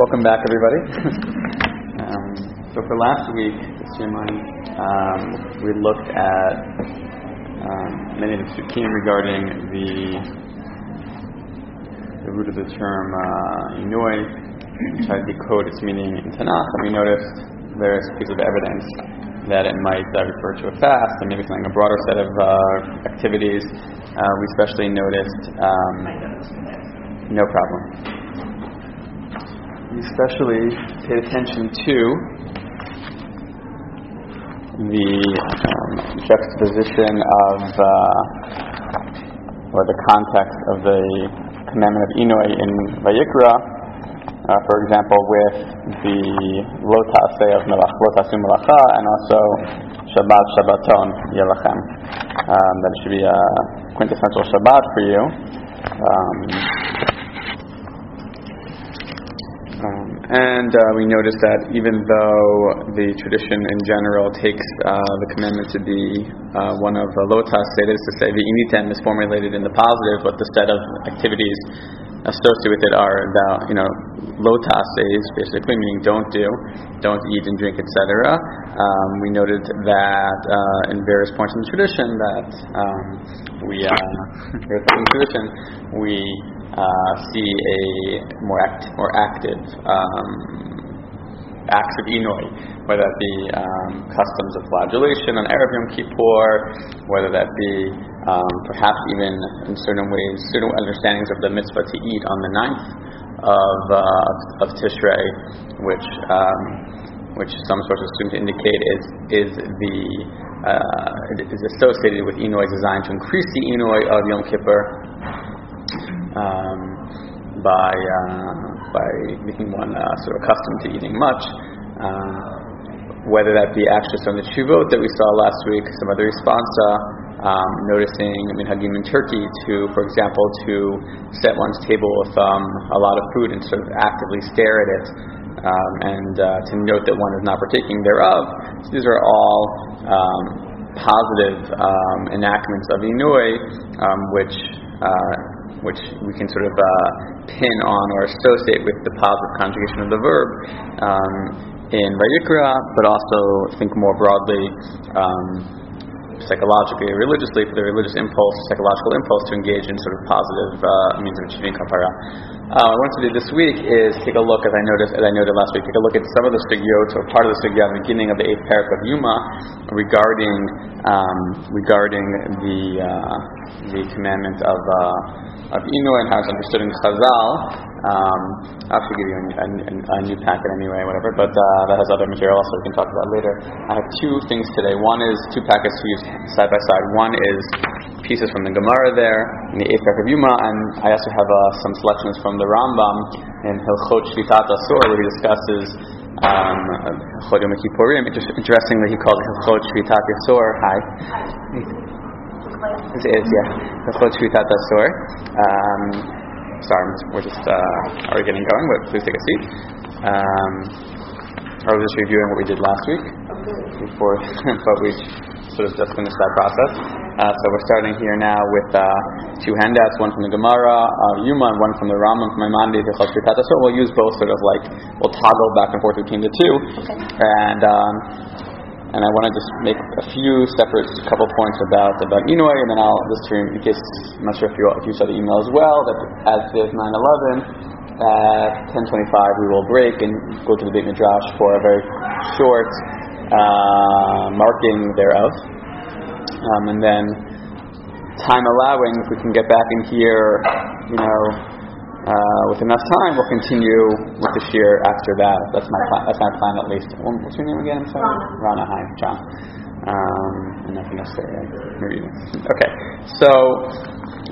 Welcome back, everybody. So for last week, we looked at many of the sukkim regarding the root of the term inui, which has decode its meaning in Tanakh. And we noticed various pieces of evidence that it might refer to a fast, and maybe something a broader set of activities. We especially noticed no problem. We especially paid attention to the juxtaposition of, or the context of the commandment of Inui in Vayikra, for example, with the lo ta'ase of malacha, lo ta'asu malacha, and also Shabbat Shabbaton yelachem, that it should be a quintessential Shabbat for you. And we noticed that even though the tradition in general takes the commandment to be one of lo ta'ase, that is to say, the initem is formulated in the positive, but the set of activities associated with it are about, lo ta'ase, basically meaning don't do, don't eat and drink, etc. We noted that in various points in the tradition that see a more active acts of inui, whether that be customs of flagellation on Erev Yom Kippur, whether that be perhaps even in certain ways, certain understandings of the mitzvah to eat on the 9th of Tishrei, which some sources seem to indicate is associated with inui, designed to increase the inui of Yom Kippur. By making one sort of accustomed to eating much, whether that be actually on the Shvut that we saw last week, some other responsa, noticing minhagim in Turkey to, for example, to set one's table with a lot of food and sort of actively stare at it, and to note that one is not partaking thereof. So these are all positive enactments of inui, which we can sort of pin on or associate with the positive conjugation of the verb in Vayikra, but also think more broadly psychologically, religiously, for the religious impulse, psychological impulse to engage in sort of positive means of achieving kapara. What I want to do this week is take a look, as I noted last week, take a look at some of the sugyot, or part of the sugya at the beginning of the 8th parak of Yuma, regarding the commandment of Inui and how it's understood in Chazal. I should give you a new packet anyway, whatever, but that has other material also we can talk about later. I have two things today. One is two packets to use side by side. One is pieces from the Gemara there, in the 8th parak of Yuma, and I also have some selections from the Rambam in Hilchot Shvitat Asur, where he discusses Hilchot Yom Kippurim. Interestingly, he calls it Hilchot Shvitat Asur. Hi. It is, yeah. Hilchot Shvitat Asur. Sorry, we're just already getting going, but please take a seat. I was just reviewing what we did last week, before, but we sort of just finished that process. So we're starting here now with two handouts, one from the Gemara, Yuma, and one from the Rambam, from Maimonides, Hilchot Shvitat Asur. We'll use both, we'll toggle back and forth between the two. Okay. And I want to just make a few separate couple points about Inui, and then I'll just, in case, I'm not sure if you saw the email as well, that as is 9:11, at 10:25 we will break and go to the big Midrash for a very short marking thereof, and then time allowing, if we can get back in here, with enough time, we'll continue with the shiur after that. That's my plan, at least. What's your name again? I'm sorry. Rana. Hi, John. And nothing else there. Okay. So,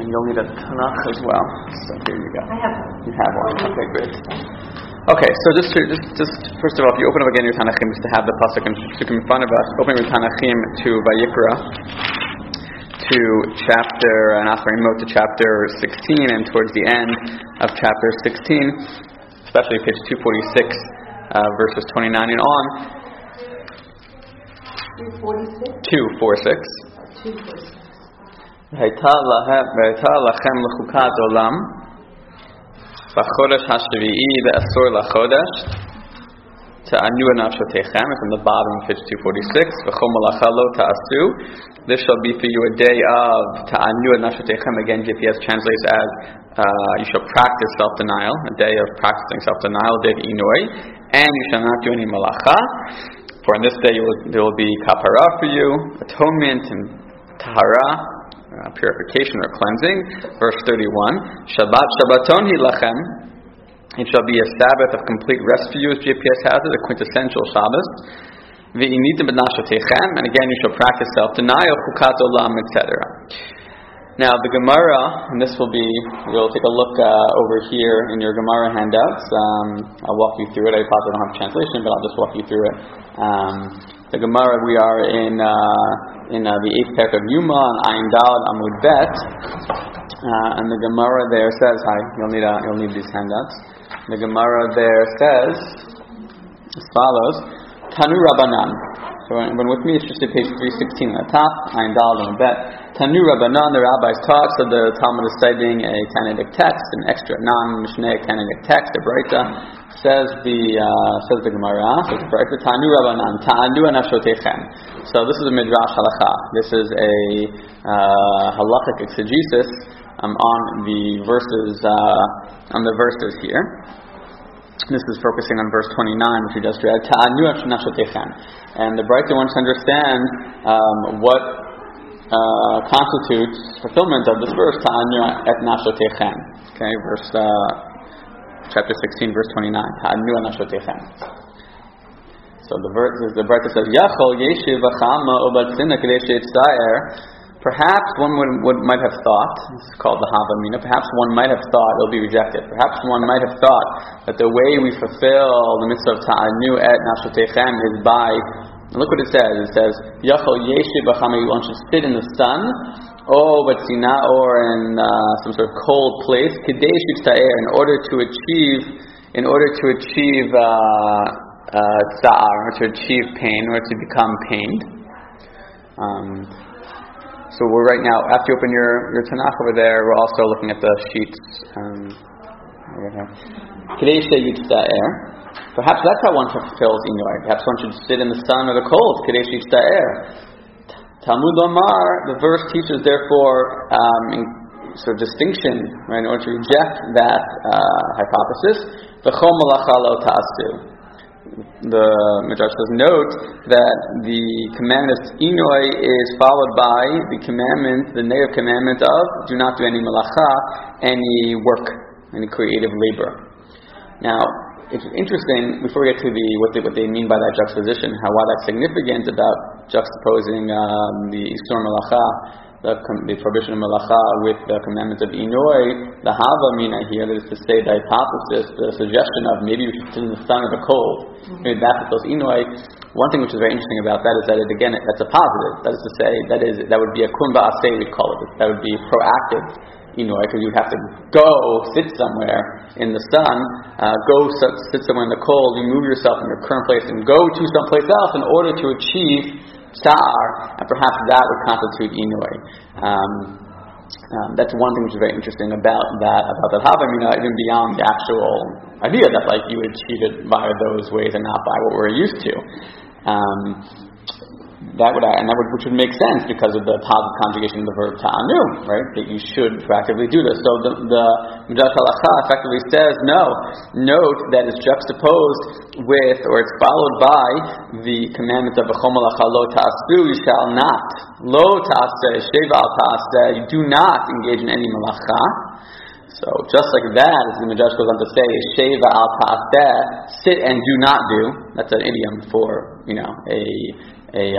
and you'll need a Tanakh as well. So here you go. I have one. You have one. Okay, great. Okay, so just first of all, if you open up again your Tanakhim, just to have the pasuk and sukkim in front of us, open your Tanakhim to Vayikra, to chapter, and after we move to chapter 16, and towards the end of chapter 16, especially page 246, verses 29 and on. 246? 246. 246. B'chodesh hashvi'i be'asur lachodesh ta'anu anafshotechem, from the bottom of page 246. V'chol malacha lo ta'asu. This shall be for you a day of ta'anu anafshotechem. Again, JPS translates as you shall practice self-denial, a day of practicing self-denial, a day of inui, and you shall not do any malacha. For on this day there will be kapara for you, atonement and tahara. Purification or cleansing. Verse 31, Shabbat Shabbaton hilachem. It shall be a Sabbath of complete rest for you, as JPS has it, a quintessential Shabbos. Ve'initim benashotechem, and again you shall practice self-denial, chukat olam, etc. Now the Gemara, and this will be, we'll take a look over here in your Gemara handouts. I'll walk you through it. I probably don't have translation, but I'll just walk you through it. The Gemara, we are in the 8th parak of Yuma, on Ayin Daled Amud Bet, and the Gemara there says, you'll need these handouts. The Gemara there says as follows: Tanu Rabbanan. So when with me, it's just at page 316 on the top, Ayin Daled Amud Bet. Tanu Rabbanan, the rabbis taught. So the Talmud is studying a Tanakh text, an extra non-Mishnaic Tanakh text, a beraita. Says the Gemara, so it's correct. Ta'anu Rabbanan, ta'anu anafshotechem. So this is a Midrash Halakha. This is a halakhic exegesis on the verses here. This is focusing on verse 29, which we just read. Ta'anu anafshotechem, and the beraita wants to understand what constitutes fulfillment of this verse. Ta'anu anafshotechem. Okay, verse. Chapter 16, verse 29. So the beraita says, perhaps one might have thought, this is called the hava mina, perhaps one might have thought it'll be rejected. Perhaps one might have thought that the way we fulfill the mitzvah of ta'anu et nafshotechem is by, look what it says. It says, one should sit in the sun, or in some sort of cold place, in order to achieve pain, or to become pained. So we're right now, after you open your Tanakh over there, we're also looking at the sheets. Perhaps that's how one fulfills inui. Perhaps one should sit in the sun or the cold. Talmud Omar, the verse teaches, therefore, sort of distinction, right, in order to reject that hypothesis. V'chol malacha lo ta'asu. The Midrash says, note that the commandment of inui is followed by the negative commandment of do not do any malacha, any work, any creative labor. Now, it's interesting, before we get to what they mean by that juxtaposition, why that's significant about juxtaposing the Isur Malacha, the prohibition of Malacha, with the commandment of Inui, the Hava Mina here, that is to say, the hypothesis, the suggestion of maybe we should sit in the sun or the cold. Maybe that fulfills Inui. One thing which is very interesting about that is that that's a positive. That is to say, that would be a kun ba'aseh, we'd call it. That would be proactive Inui, because you would have to go sit somewhere in the sun, sit somewhere in the cold, remove yourself from your current place, and go to someplace else in order to achieve tsar, and perhaps that would constitute inui. That's one thing which is very interesting about that hava mina, even beyond the actual idea that like you would achieve it by those ways and not by what we're used to. Which would make sense because of the positive conjugation of the verb ta'anu, right? That you should proactively do this. So the Midrash Halakha effectively says, no, note that it's juxtaposed with, or it's followed by, the commandment of v'chol malacha lo ta'asu, you shall not, lo ta'ase, sheva al ta'ase, you do not engage in any malacha. So just like that, as the Midrash goes on to say, sheva al ta'ase, sit and do not do. That's an idiom for, a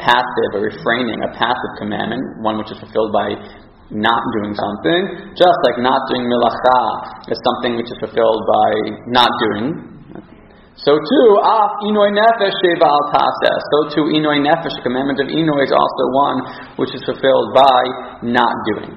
passive, a refraining, a passive commandment, one which is fulfilled by not doing something, just like not doing milacha is something which is fulfilled by not doing. So too, inui nefesh sheva al ta'aseh. So too, inui nefesh, the commandment of inui, is also one which is fulfilled by not doing.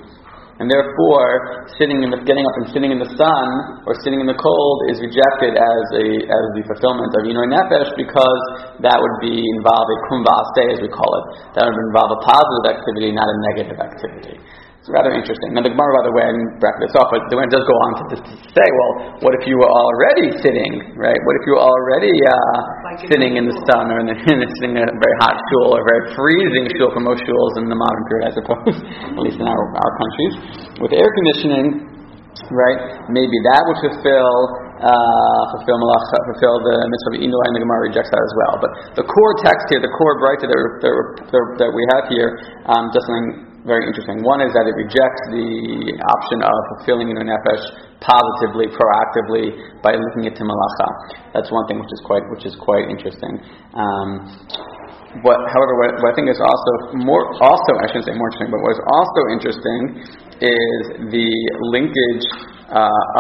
And therefore, getting up and sitting in the sun or sitting in the cold is rejected as the fulfillment of inui nefesh, because that would be involve a kum ba'aseh, as we call it. That would involve a positive activity, not a negative activity. It's rather interesting. Now the Gemara, by the way, and wrap this up, but the Gemara does go on to say, well, what if you were already sitting, right? What if you were already sitting in the sun or sitting in a very hot shul or a very freezing shul for most shuls in the modern period, I suppose, at least in our countries, with air conditioning, right? Maybe that would fulfill malacha, fulfill the mitzvah of inui, and the Gemara rejects that as well. But the core text here, the core beraita that we have here, does something very interesting. One is that it rejects the option of fulfilling inui nefesh positively, proactively, by linking it to malacha. That's one thing which is quite interesting. However, what I think is also interesting is the linkage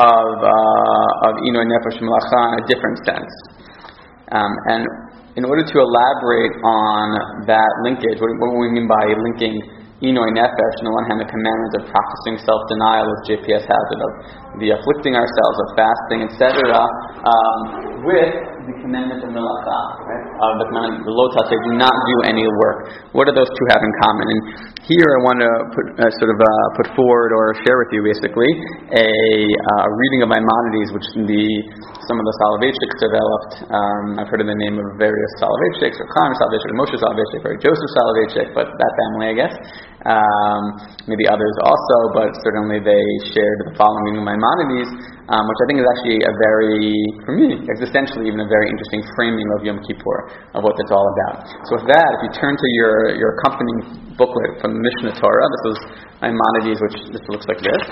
of inui nefesh malacha in a different sense. And in order to elaborate on that linkage, what we mean by linking inui nefesh, on the one hand, the commandments of practicing self-denial, of JPS hazard, of the afflicting ourselves, of fasting, etc., with the commandment of malacha, right? The commandment, the lo ta'ase, do not do any work. What do those two have in common? And here I want to put forward or share with you basically a reading of Maimonides, which some of the Soloveitchiks developed. I've heard of the name of various Soloveitchiks, or Chaim Soloveitchik, or Moshe Soloveitchik, or Joseph Soloveitchik, but that family, I guess. Maybe others also, but certainly they shared the following in Maimonides, which I think is actually a very, for me, existentially even a very interesting framing of Yom Kippur, of what that's all about. So with that, if you turn to your accompanying booklet from Mishnah Torah, this is Maimonides, which this looks like this.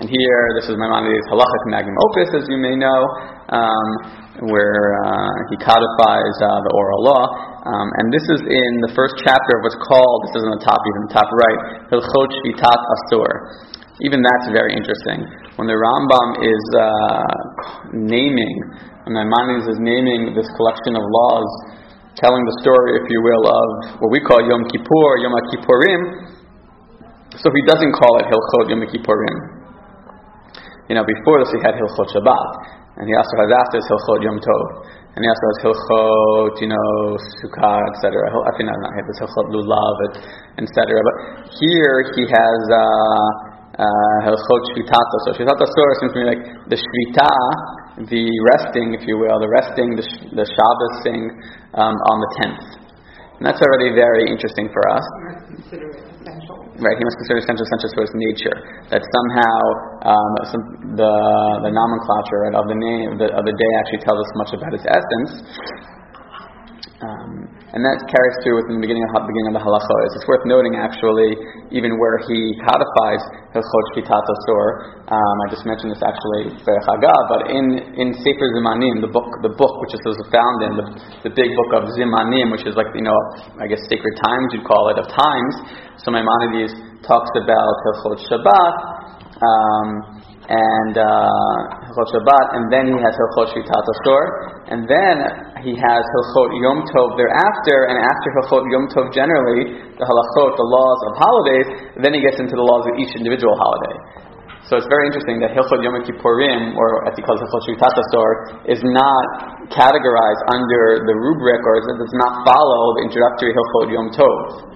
And here, this is Maimonides' halachic magnum opus, as you may know, where he codifies the oral law. And this is in the first chapter of what's called, this is on the top, even the top right, Hilchot Shvitat Asur. Even that's very interesting. When the Rambam is Maimonides is naming this collection of laws, telling the story, if you will, of what we call Yom Kippur, Yom Kippurim. So he doesn't call it Hilchot Yom Kippurim. Before this he had Hilchot Shabbat. And he also has after this Hilchot Yom Tov. And he also has Hilchot, Sukkah, etc. I think not here, but Hilchot Lulav, etc. But here he has Hilchot Shvitat Asur. Shvitat Asur seems to me like the Shvita, the resting, if you will, the Shabbosing on the 10th. And that's already very interesting for us. He must consider it essential. Right, he must consider it essential to its nature. That somehow the nomenclature, right, of the name of the day actually tells us much about its essence. And that carries through within the beginning of the halachos. It's worth noting, actually, even where he codifies Hilchot Shvitat Asur. I just mentioned this actually, but in Sefer Zimanim, the book which this was found in, the big book of Zimanim, which is like I guess sacred times you'd call it, of times. So Maimonides talks about Hilchot Shabbat. And Hilchot Shabbat, and then he has Hilchot Shvitat Asur, and then he has Hilchot Yom Tov thereafter, and after Hilchot Yom Tov generally, the halachot, the laws of holidays, then he gets into the laws of each individual holiday. So it's very interesting that Hilchot Yom Kippurim, or as he calls Hilchot Shvitat Asur, is not categorized under the rubric, or does not follow the introductory Hilchot Yom Tov.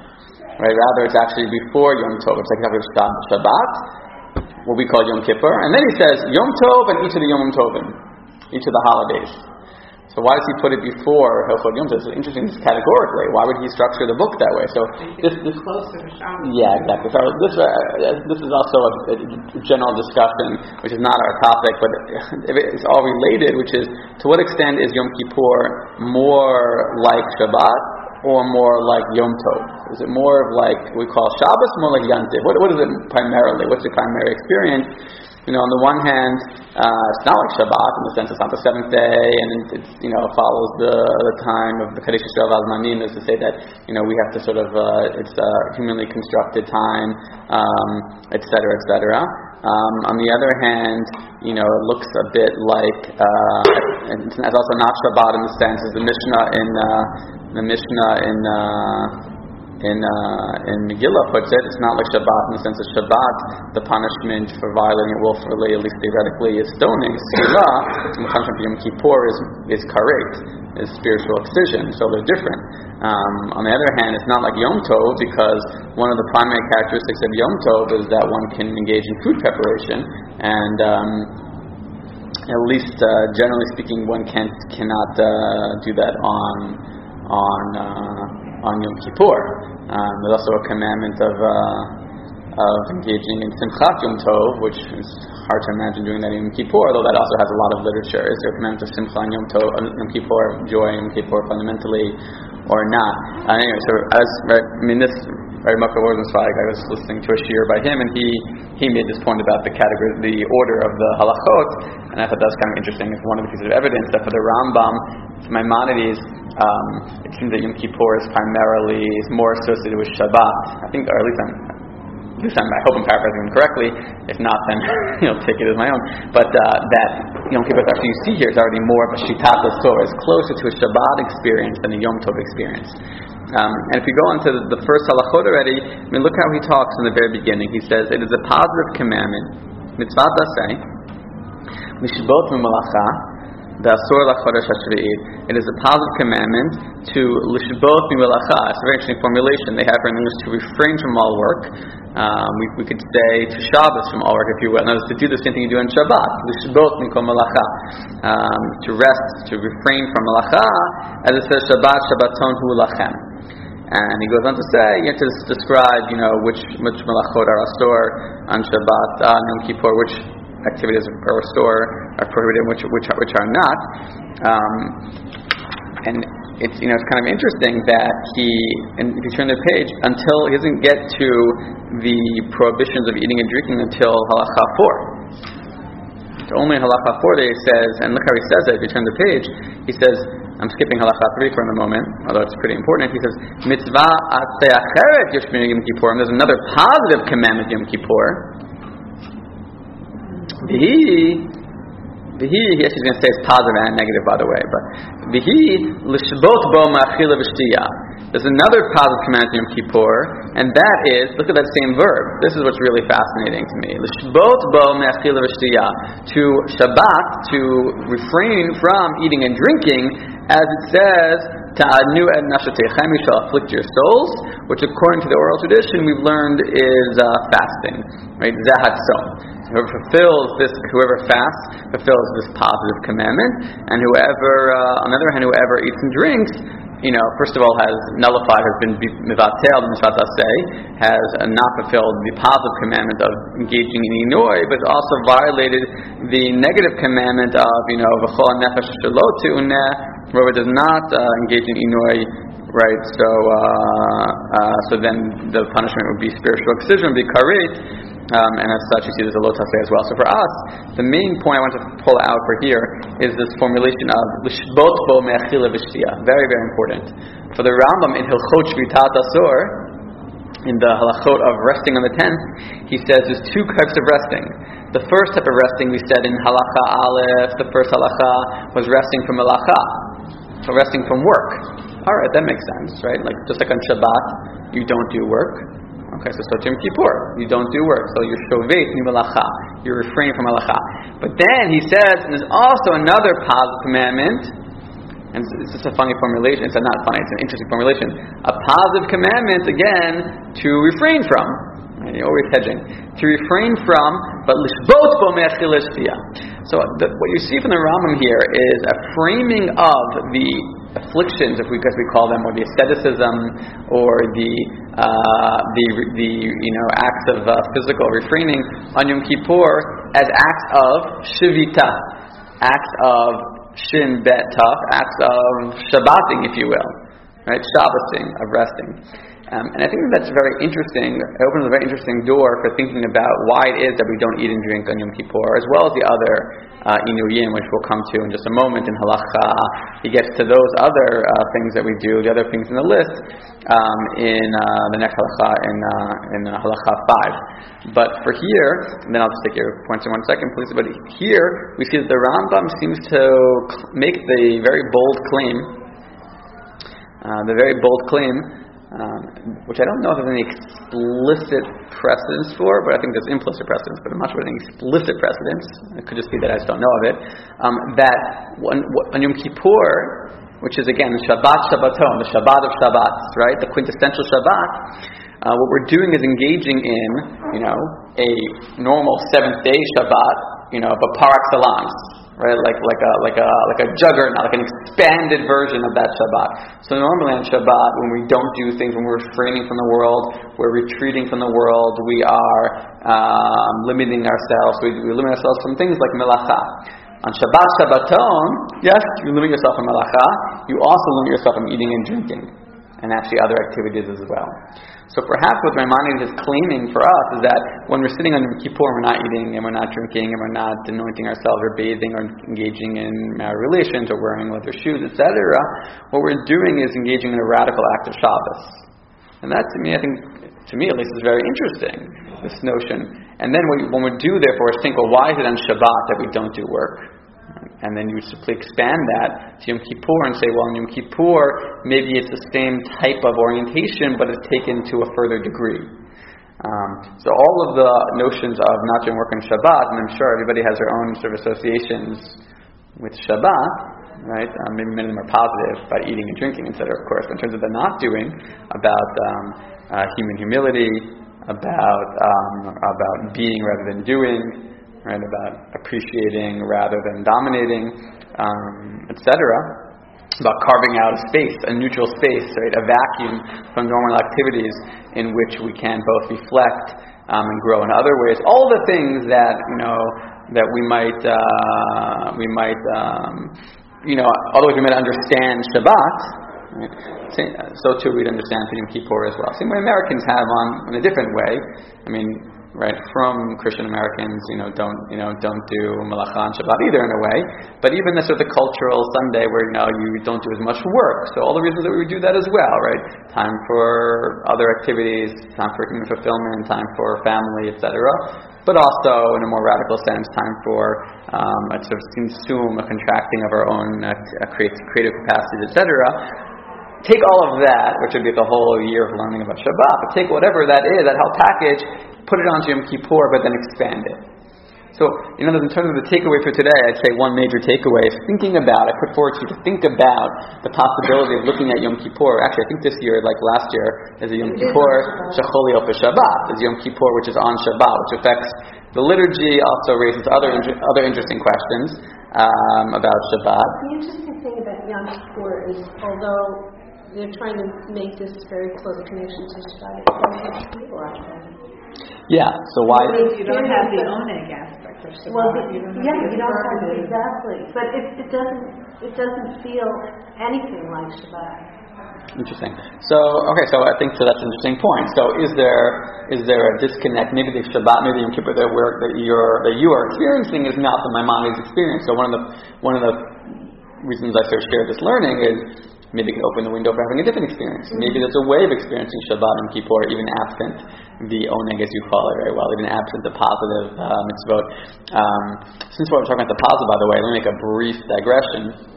Right? Rather, it's actually before Yom Tov. It's like Shabbat, what we call Yom Kippur, and then he says Yom Tov and each of the Yom Tovim, each of the holidays. So why does he put it before Hilchot Yom Tov? It's interesting categorically. Why would he structure the book that way? So this closer to Shabbos. Yeah, exactly. So this is also a general discussion, which is not our topic, but it's all related. Which is, to what extent is Yom Kippur more like Shabbat? Or more like Yom Tov? Is it more of like we call Shabbos, more like Yantiv? What is it primarily? What's the primary experience? On the one hand, it's not like Shabbat in the sense it's not the seventh day, and it's follows the time of the Kaddish Yisrael Azmanim, is to say that we have to sort of it's a humanly constructed time, etc., etc. On the other hand, it looks a bit like, and it's also not Shabbat in the sense, as the Mishnah in in Megillah puts it, it's not like Shabbat in the sense of Shabbat, the punishment for violating it willfully, at least theoretically, is stoning, and the punishment for Yom Kippur is karet, is spiritual excision, so they're different. On the other hand, it's not like Yom Tov, because one of the primary characteristics of Yom Tov is that one can engage in food preparation, and at least generally speaking, one cannot do that on Yom Kippur. There's also a commandment of engaging in Simchat Yom Tov, which is hard to imagine doing that in Yom Kippur, although that also has a lot of literature. Is there a commandment of Simchat on Yom Tov, Yom Kippur, joy Yom Kippur fundamentally, or not? Anyway, so this Mukha wasn't like I was listening to a shiur by him, and he made this point about the category, the order of the halachot, and I thought that was kind of interesting. It's one of the pieces of evidence that for the Rambam, for Maimonides, it seems that Yom Kippur is more associated with Shabbat. I think, or at least I hope I'm paraphrasing him correctly. If not, then take it as my own. But that Yom Kippur, actually, you see here, is already more of a shvitat asur. It's closer to a Shabbat experience than a Yom Tov experience. And if you go on to the first halachot already, look how he talks in the very beginning. He says, it is a positive commandment, mitzvah d'aseh, l'shibot v'malacha, d'asur l'chodesh hashvi'i. It is a positive commandment to l'shibot v'malacha. It's a very interesting formulation they have in English, to refrain from all work. We could say to Shabbos from all work, if you will. That is to do the same thing you do on Shabbat, l'shibot mikom malacha, to rest, to refrain from malacha, as it says, Shabbat Shabbaton hu lachem. And he goes on to say, you have to describe, which malachot are asur on Shabbat, on Yom Kippur, which activities are asur, are prohibited, and which are not. And it's it's kind of interesting that and if you turn the page, until he doesn't get to the prohibitions of eating and drinking until halacha 4. It's only in halacha 4 that he says, and look how he says it. If you turn the page, he says, I'm skipping halacha 3 for a moment, although it's pretty important. He says, mitzvah aseh acheret yishminu Yom Kippur. And there's another positive commandment Yom Kippur. He actually is going to say it's positive and negative, by the way. But l'shibot bo ma'achila v'shtiyah. There's another positive commandment Yom Kippur, and that is, look at that same verb. This is what's really fascinating to me. L'shibot bo ma'achila v'shtiyah. To Shabbat, to refrain from eating and drinking. As it says, ta'anu et nashatechem, you shall afflict your souls, which according to the oral tradition we've learned is fasting, right? Zahatso. Whoever fasts fulfills this positive commandment, and whoever, on the other hand, whoever eats and drinks, first of all has nullified, has been mivatel, has not fulfilled the positive commandment of engaging in inui, but also violated the negative commandement of v'chol nefesh shelo ta'uneh. Whoever does not engage in inui, right? So then the punishment would be spiritual excision, would be karet, and as such, you see there's a lo ta'ase as well. So for us, the main point I want to pull out for here is this formulation of l'shibot bo me'achila v'shtiyah. Very, very important. For the Rambam in Hilchot Shvitat Asur, in the halachot of resting on the 10th, he says there's two types of resting. The first type of resting we said in halakha aleph, the first halakha was resting from malacha. So resting from work. All right, that makes sense, right? Like just like on Shabbat, you don't do work. Okay, so Yom Kippur, you don't do work. So you're shovet mimalacha. You're refraining from malacha. But then he says, and there's also another positive commandment, and it's just a funny formulation. It's not funny. It's an interesting formulation. A positive commandment again to refrain from. And you're always hedging to refrain from, but lishbot bo me'achil eshtiyah. So what you see from the Rambam here is a framing of the afflictions, because we call them, or the asceticism, or the acts of physical refraining on Yom Kippur as acts of shivita, acts of shin bet taf, acts of shabbating, if you will, right? Shabbating, of resting. And I think that's very interesting. It opens a very interesting door for thinking about why it is that we don't eat and drink on Yom Kippur, as well as the other inuyim, which we'll come to in just a moment in halakha. He gets to those other things that we do, the other things in the list, in the next halakha, in halakha 5. But for here, and then I'll just take your points in 1 second, please. But here, we see that the Rambam seems to make the very bold claim which I don't know if there's any explicit precedence for, but I think there's implicit precedence, but I'm not sure there's any explicit precedence. It could just be that I just don't know of it. That on Yom Kippur, which is again Shabbat Shabbaton, the Shabbat of Shabbats, right? The quintessential Shabbat. What we're doing is engaging in, a normal seventh-day Shabbat, but par excellence, right? Like a juggernaut, like an expanded version of that Shabbat. So normally on Shabbat, when we don't do things, when we're refraining from the world, we're retreating from the world, we are limiting ourselves. We limit ourselves from things like malacha. On Shabbat Shabbaton, yes, you limit yourself from malacha. You also limit yourself from eating and drinking, and actually other activities as well. So perhaps what Maimonides is claiming for us is that when we're sitting on Yom Kippur, we're not eating and we're not drinking and we're not anointing ourselves or bathing or engaging in marital relations or wearing leather shoes, etc. What we're doing is engaging in a radical act of Shabbos, and that, to me, I think, to me at least, is very interesting, this notion. And then when we do, therefore, is think, well, why is it on Shabbat that we don't do work? And then you simply expand that to Yom Kippur and say, well, in Yom Kippur, maybe it's the same type of orientation, but it's taken to a further degree. So all of the notions of not doing work on Shabbat, and I'm sure everybody has their own sort of associations with Shabbat, right? Maybe many of them are positive about eating and drinking, etc., of course, but in terms of the not doing, about human humility, about being rather than doing, right? About appreciating rather than dominating, etc., about carving out a space, a neutral space, right? A vacuum from normal activities in which we can both reflect and grow in other ways. All the things that that we might otherwise we might understand Shabbat, right? So too we'd understand Yom Kippur as well. Same way Americans have on in a different way. I mean, right, from Christian Americans, don't do malacha on Shabbat either in a way. But even the sort of the cultural Sunday where you don't do as much work. So all the reasons that we would do that as well, right? Time for other activities, time for human fulfillment, time for family, etc. But also, in a more radical sense, time for a sort of a contracting of our own creative capacities, etc. Take all of that, which would be the whole year of learning about Shabbat, but take whatever that is, that whole package, put it onto Yom Kippur, but then expand it. So, in terms of the takeaway for today, I'd say one major takeaway is I put forward to you to think about the possibility of looking at Yom Kippur. Actually, I think this year, like last year, is a Yom Kippur, Shacholi of Shabbat, is Yom Kippur, which is on Shabbat, which affects the liturgy, also raises other interesting questions about Shabbat. The interesting thing about Yom Kippur is, although they're trying to make this very close connection to Shabbat, it's going to have people out there. Yeah, so why? Because you don't have the onig aspect of Shabbat. Well, you don't have it. Exactly. But it doesn't feel anything like Shabbat. Interesting. So I think that's an interesting point. So is there a disconnect? Maybe the Shabbat, maybe Yom Kippur that you are experiencing is not the Maimonides experience. So one of the reasons I sort of share this learning is, maybe it can open the window for having a different experience. Mm-hmm. Maybe that's a way of experiencing Shabbat and Kippur, even absent the oneg, as you call it very well, even absent the positive mitzvot. Since we're talking about the positive, by the way, let me make a brief digression.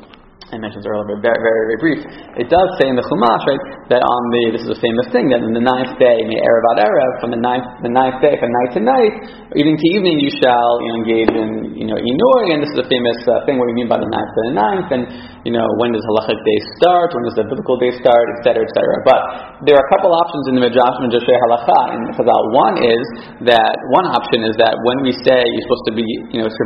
I mentioned this earlier, but very, very, very brief. It does say in the Chumash, right, that this is a famous thing, that on the ninth day, in the Erev Ad Erev, from the ninth day, from night to night, evening to evening, you shall engage in inui, and this is a famous thing, what do you mean by the ninth to the ninth, and when does halachic day start, when does the biblical day start, etc., etc. But there are a couple options in the Midrash Halakha, and Chazal. One option is that when we say you're supposed to be,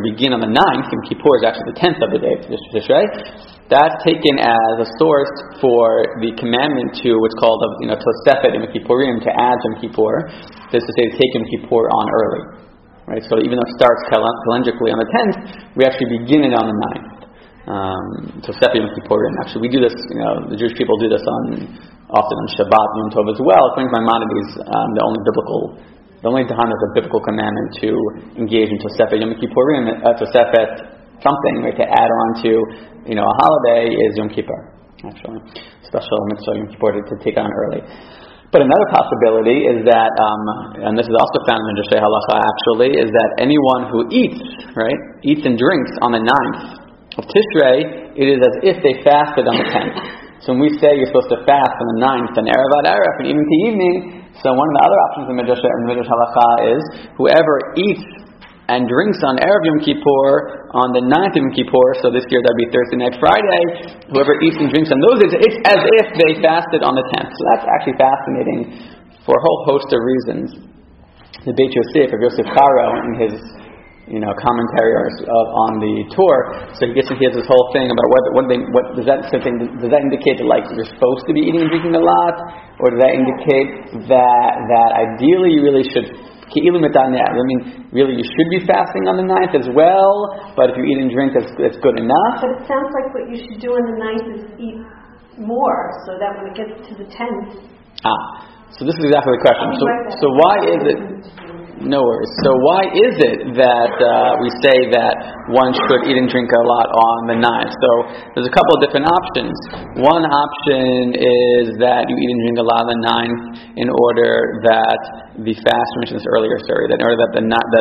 begin on the ninth, and Kippur is actually the 10th of the day, Tishrei. That's taken as a source for the commandment to what's called to Sefet Yom Kippurim, to add Yom Kippur. This is to say to take Yom Kippur on early, right? So even though it starts calendrically on the 10th, we actually begin it on the 9th. So Sefet Yom Kippurim. Actually, we do this. The Jewish people do this often on Shabbat Yom Tov as well. According to Maimonides, the only time there's a biblical commandment to engage in Sefet Yom Kippurim, Sefet something, right, to add on to a holiday is Yom Kippur, actually. Special mitzvah Yom Kippur to take on early. But another possibility is that, and this is also found in Midrash Halakha actually, is that anyone who eats and drinks on the 9th of Tishrei, it is as if they fasted on the 10th. So when we say you're supposed to fast on the 9th and Erev Ad Erev and evening to evening, so one of the other options in Midrash Halakha is whoever eats and drinks on Erev Yom Kippur on the 9th Yom Kippur, so this year that'd be Thursday night, Friday, whoever eats and drinks on those days, it's as if they fasted on the 10th. So that's actually fascinating for a whole host of reasons. The Beit Yosef, or Yosef Caro, in his commentary on the Torah, so he gets to hear this whole thing about does that indicate that like you're supposed to be eating and drinking a lot, or does that indicate that ideally you really should? I mean, really, you should be fasting on the 9th as well, but if you eat and drink, that's good enough. But it sounds like what you should do on the 9th is eat more, so that when it gets to the 10th. So this is exactly the question. So why is it... No worries. So why is it that we say that one should eat and drink a lot on the 9th? So there's a couple of different options. One option is that you eat and drink a lot on the 9th in order that the fast, I mentioned this earlier, sorry, in order that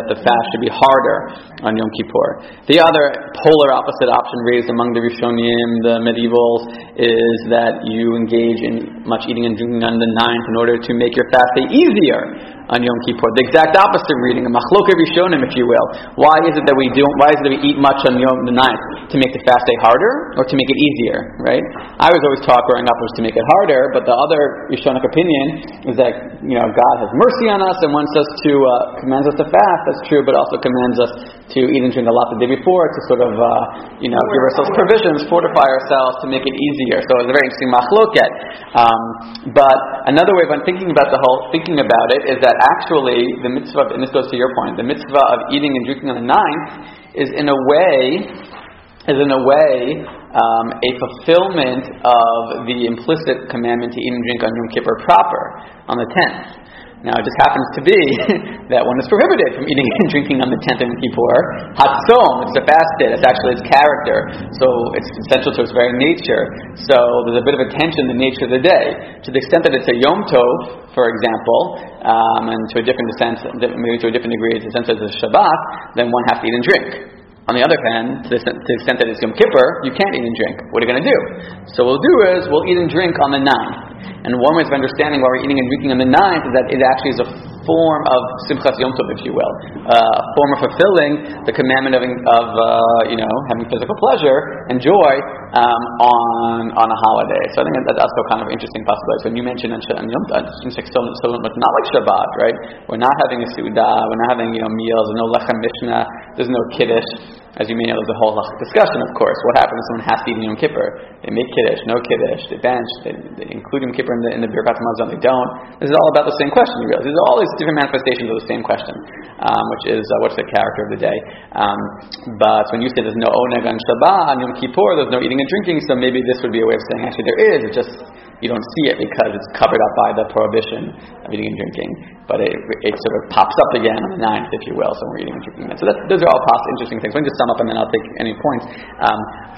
the fast should be harder on Yom Kippur. The other polar opposite option raised among the Rishonim, the medievals, is that you engage in much eating and drinking on the 9th in order to make your fast day easier on Yom Kippur. The exact opposite. Reading, a machloket Rishonim, if you will. Why is it that we eat much on Yom the 9th? To make the fast day harder or to make it easier, right? I was always taught growing up was to make it harder, but the other Rishonic opinion is that, God has mercy on us and wants us to, commands us to fast, that's true, but also commands us to eat and drink a lot the day before to sort of, give ourselves provisions, fortify ourselves to make it easier. So it's a very interesting machloket. But another way of thinking about it is that actually the mitzvah, and this goes to your point, the mitzvah of eating and drinking on the 9th is in a way a fulfillment of the implicit commandment to eat and drink on Yom Kippur proper on the 10th. Now it just happens to be that one is prohibited from eating and drinking on the 10th of Kippur. Hatzom, it's a fast day. That's actually its character. So it's essential to its very nature. So there's a bit of a tension in the nature of the day. To the extent that it's a Yom Tov, for example, and to a different degree, it's a sense that it's a Shabbat, then one has to eat and drink. On the other hand, to the extent that it's Yom Kippur, you can't eat and drink. What are you going to do? So what we'll do is we'll eat and drink on the 9th. And one way of understanding why we're eating and drinking on the 9th is that it actually is a form of Simchat Yom Tov, if you will. A form of fulfilling the commandment of having physical pleasure and joy on a holiday. So I think that's also kind of interesting possibilities. When you mentioned on Yom Tov, it's not like Shabbat, right? We're not having a Suda, we're not having meals, there's no Lechem Mishnah, there's no Kiddush. As you may know, there's a whole discussion, of course. What happens when someone has to eat in Yom Kippur? They make Kiddush, no Kiddush, they bench, they include Yom Kippur in the Birkat Hamazon, they don't. This is all about the same question, you realize. These are all these different manifestations of the same question, which is, what's the character of the day? But when you say there's no Oneg on Shabbat, on Yom Kippur, there's no eating and drinking, so maybe this would be a way of saying, actually there is, it's just, you don't see it because it's covered up by the prohibition of eating and drinking. But it sort of pops up again on the 9th, if you will, so we're eating and drinking. So those are all interesting things. Let me just sum up and then I'll take any points.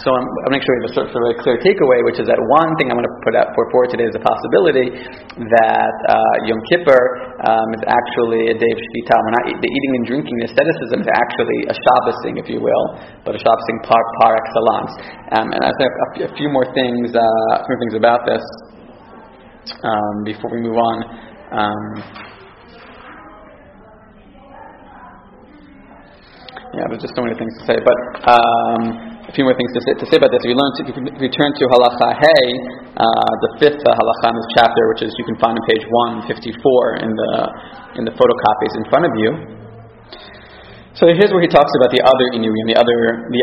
So I'll make sure we have a sort of really clear takeaway, which is that one thing I want to put out for today is the possibility that Yom Kippur is actually a day of Shvita. The eating and drinking, the asceticism is actually a Shabbos thing, if you will, but a Shabbos thing par excellence. And I think a few more things, about this. Before we move on, there's just so many things to say, but a few more things to say about this. If you turn to Halacha Hey, the fifth Halacha in this chapter, which is you can find on page 154 in the photocopies in front of you. So here's where he talks about the other inui and the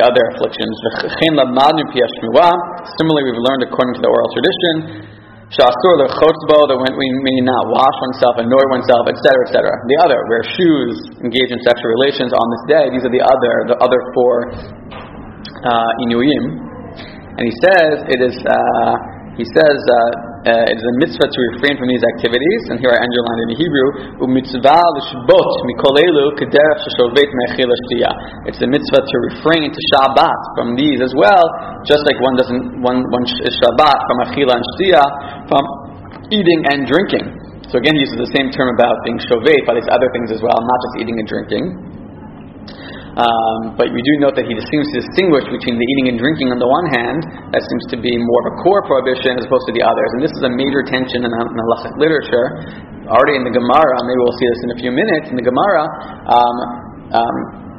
other afflictions. Similarly, we've learned according to the oral tradition. That we may not wash oneself, annoy oneself, etc., etc. The other, wear shoes, engage in sexual relations on this day. These are the other four inuyim. And he says it is a mitzvah to refrain from these activities, and here I underlined in Hebrew, it's a mitzvah to refrain to Shabbat from these as well, just like one is Shabbat from achila and shtia, from eating and drinking. So again, he uses the same term about being shovet, but it's other things as well, not just eating and drinking. But we do note that he seems to distinguish between the eating and drinking on the one hand, that seems to be more of a core prohibition as opposed to the others. And this is a major tension in halachic literature. Already in the Gemara, maybe we'll see this in a few minutes, in the Gemara,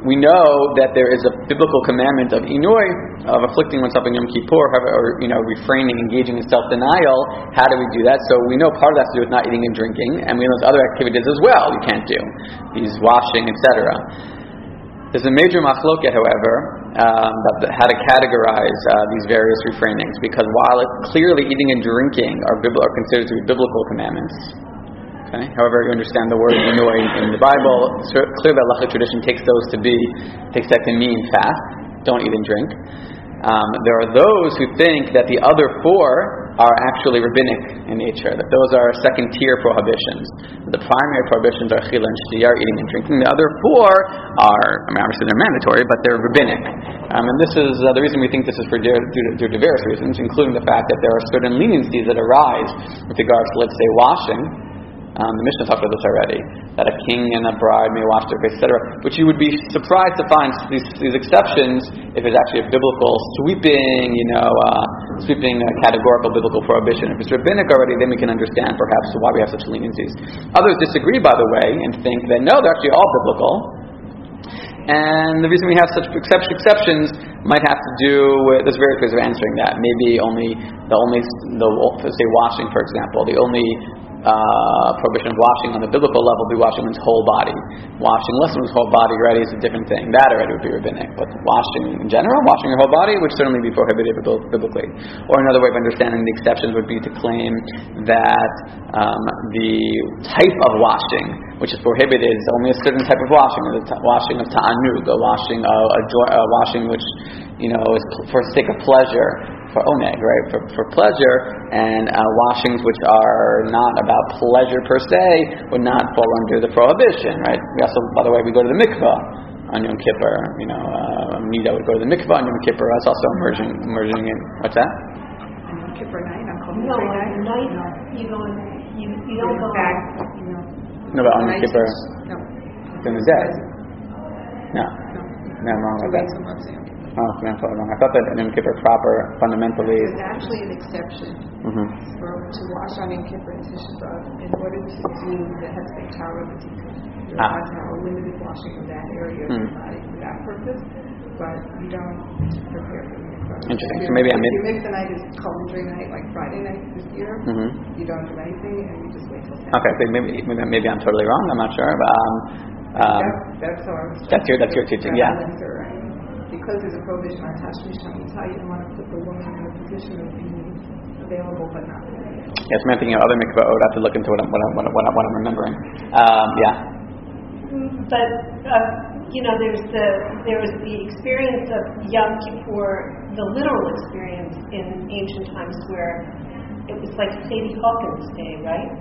we know that there is a biblical commandment of inui, of afflicting oneself in Yom Kippur, or refraining, engaging in self-denial. How do we do that? So we know part of that has to do with not eating and drinking, and we know there's other activities as well you can't do, these washing, etc. There's a major machloket, however, about how to categorize these various refrainings, because while clearly eating and drinking are considered to be biblical commandments, okay? However you understand the word inui in the Bible, it's clear that halachic tradition takes that to mean fast, don't eat and drink. There are those who think that the other four are actually rabbinic in nature, that those are second-tier prohibitions. The primary prohibitions are chila and shtiyah, eating and drinking. The other four are, obviously they're mandatory, but they're rabbinic. And this is the reason we think this is due to various reasons, including the fact that there are certain leniencies that arise with regards to, let's say, washing. The Mishnah talked about this already, that a king and a bride may wash their face, etc., which you would be surprised to find these exceptions if it's actually a biblical sweeping categorical biblical prohibition. If it's rabbinic already, then we can understand perhaps why we have such leniencies. Others disagree, by the way, and think that no, they're actually all biblical, and the reason we have such exceptions might have to do with, there's various ways of answering that. Maybe say washing, for example, the only prohibition of washing on the biblical level would be washing one's whole body. Washing less than one's whole body already is a different thing. That already would be rabbinic. But washing in general, washing your whole body, would certainly be prohibited biblically. Or another way of understanding the exceptions would be to claim that the type of washing which is prohibited is only a certain type of washing, the washing of ta'anu, the washing of washing which is for the sake of pleasure. For oneg, right? For pleasure, and washings which are not about pleasure per se would not fall under the prohibition, right? We also, by the way, we go to the mikvah on Yom Kippur. Nida would go to the mikvah on Yom Kippur. That's also emerging in, what's that? On Yom Kippur night, on Yom Kippur night. No, you don't go back. No, but on Yom Kippur. No. Then is that? No. No, I'm wrong with that. I thought that Yom Kippur proper fundamentally is actually an exception to wash on Yom Kippur and Tishrei B'Av in order to do the Hesped Torah. You're allowed to have a limited washing of that area of the body for that purpose, but you don't prepare for Mikvah. Interesting. So maybe your Mikvah night is Coventry night, like Friday night this year. You don't do anything and you just wait till Saturday. Okay, so maybe I'm totally wrong. I'm not sure, but that's how I was. That's your teaching. Yeah. Because there's a prohibition on Tashmish Hamitah, you don't want to put the woman in a position of being available but not available. Yes, I'm thinking of other mikvah. I would have to look into what I'm remembering. But there was the experience of Yom Kippur, the literal experience in ancient times where it was like Sadie Hawkins Day, right?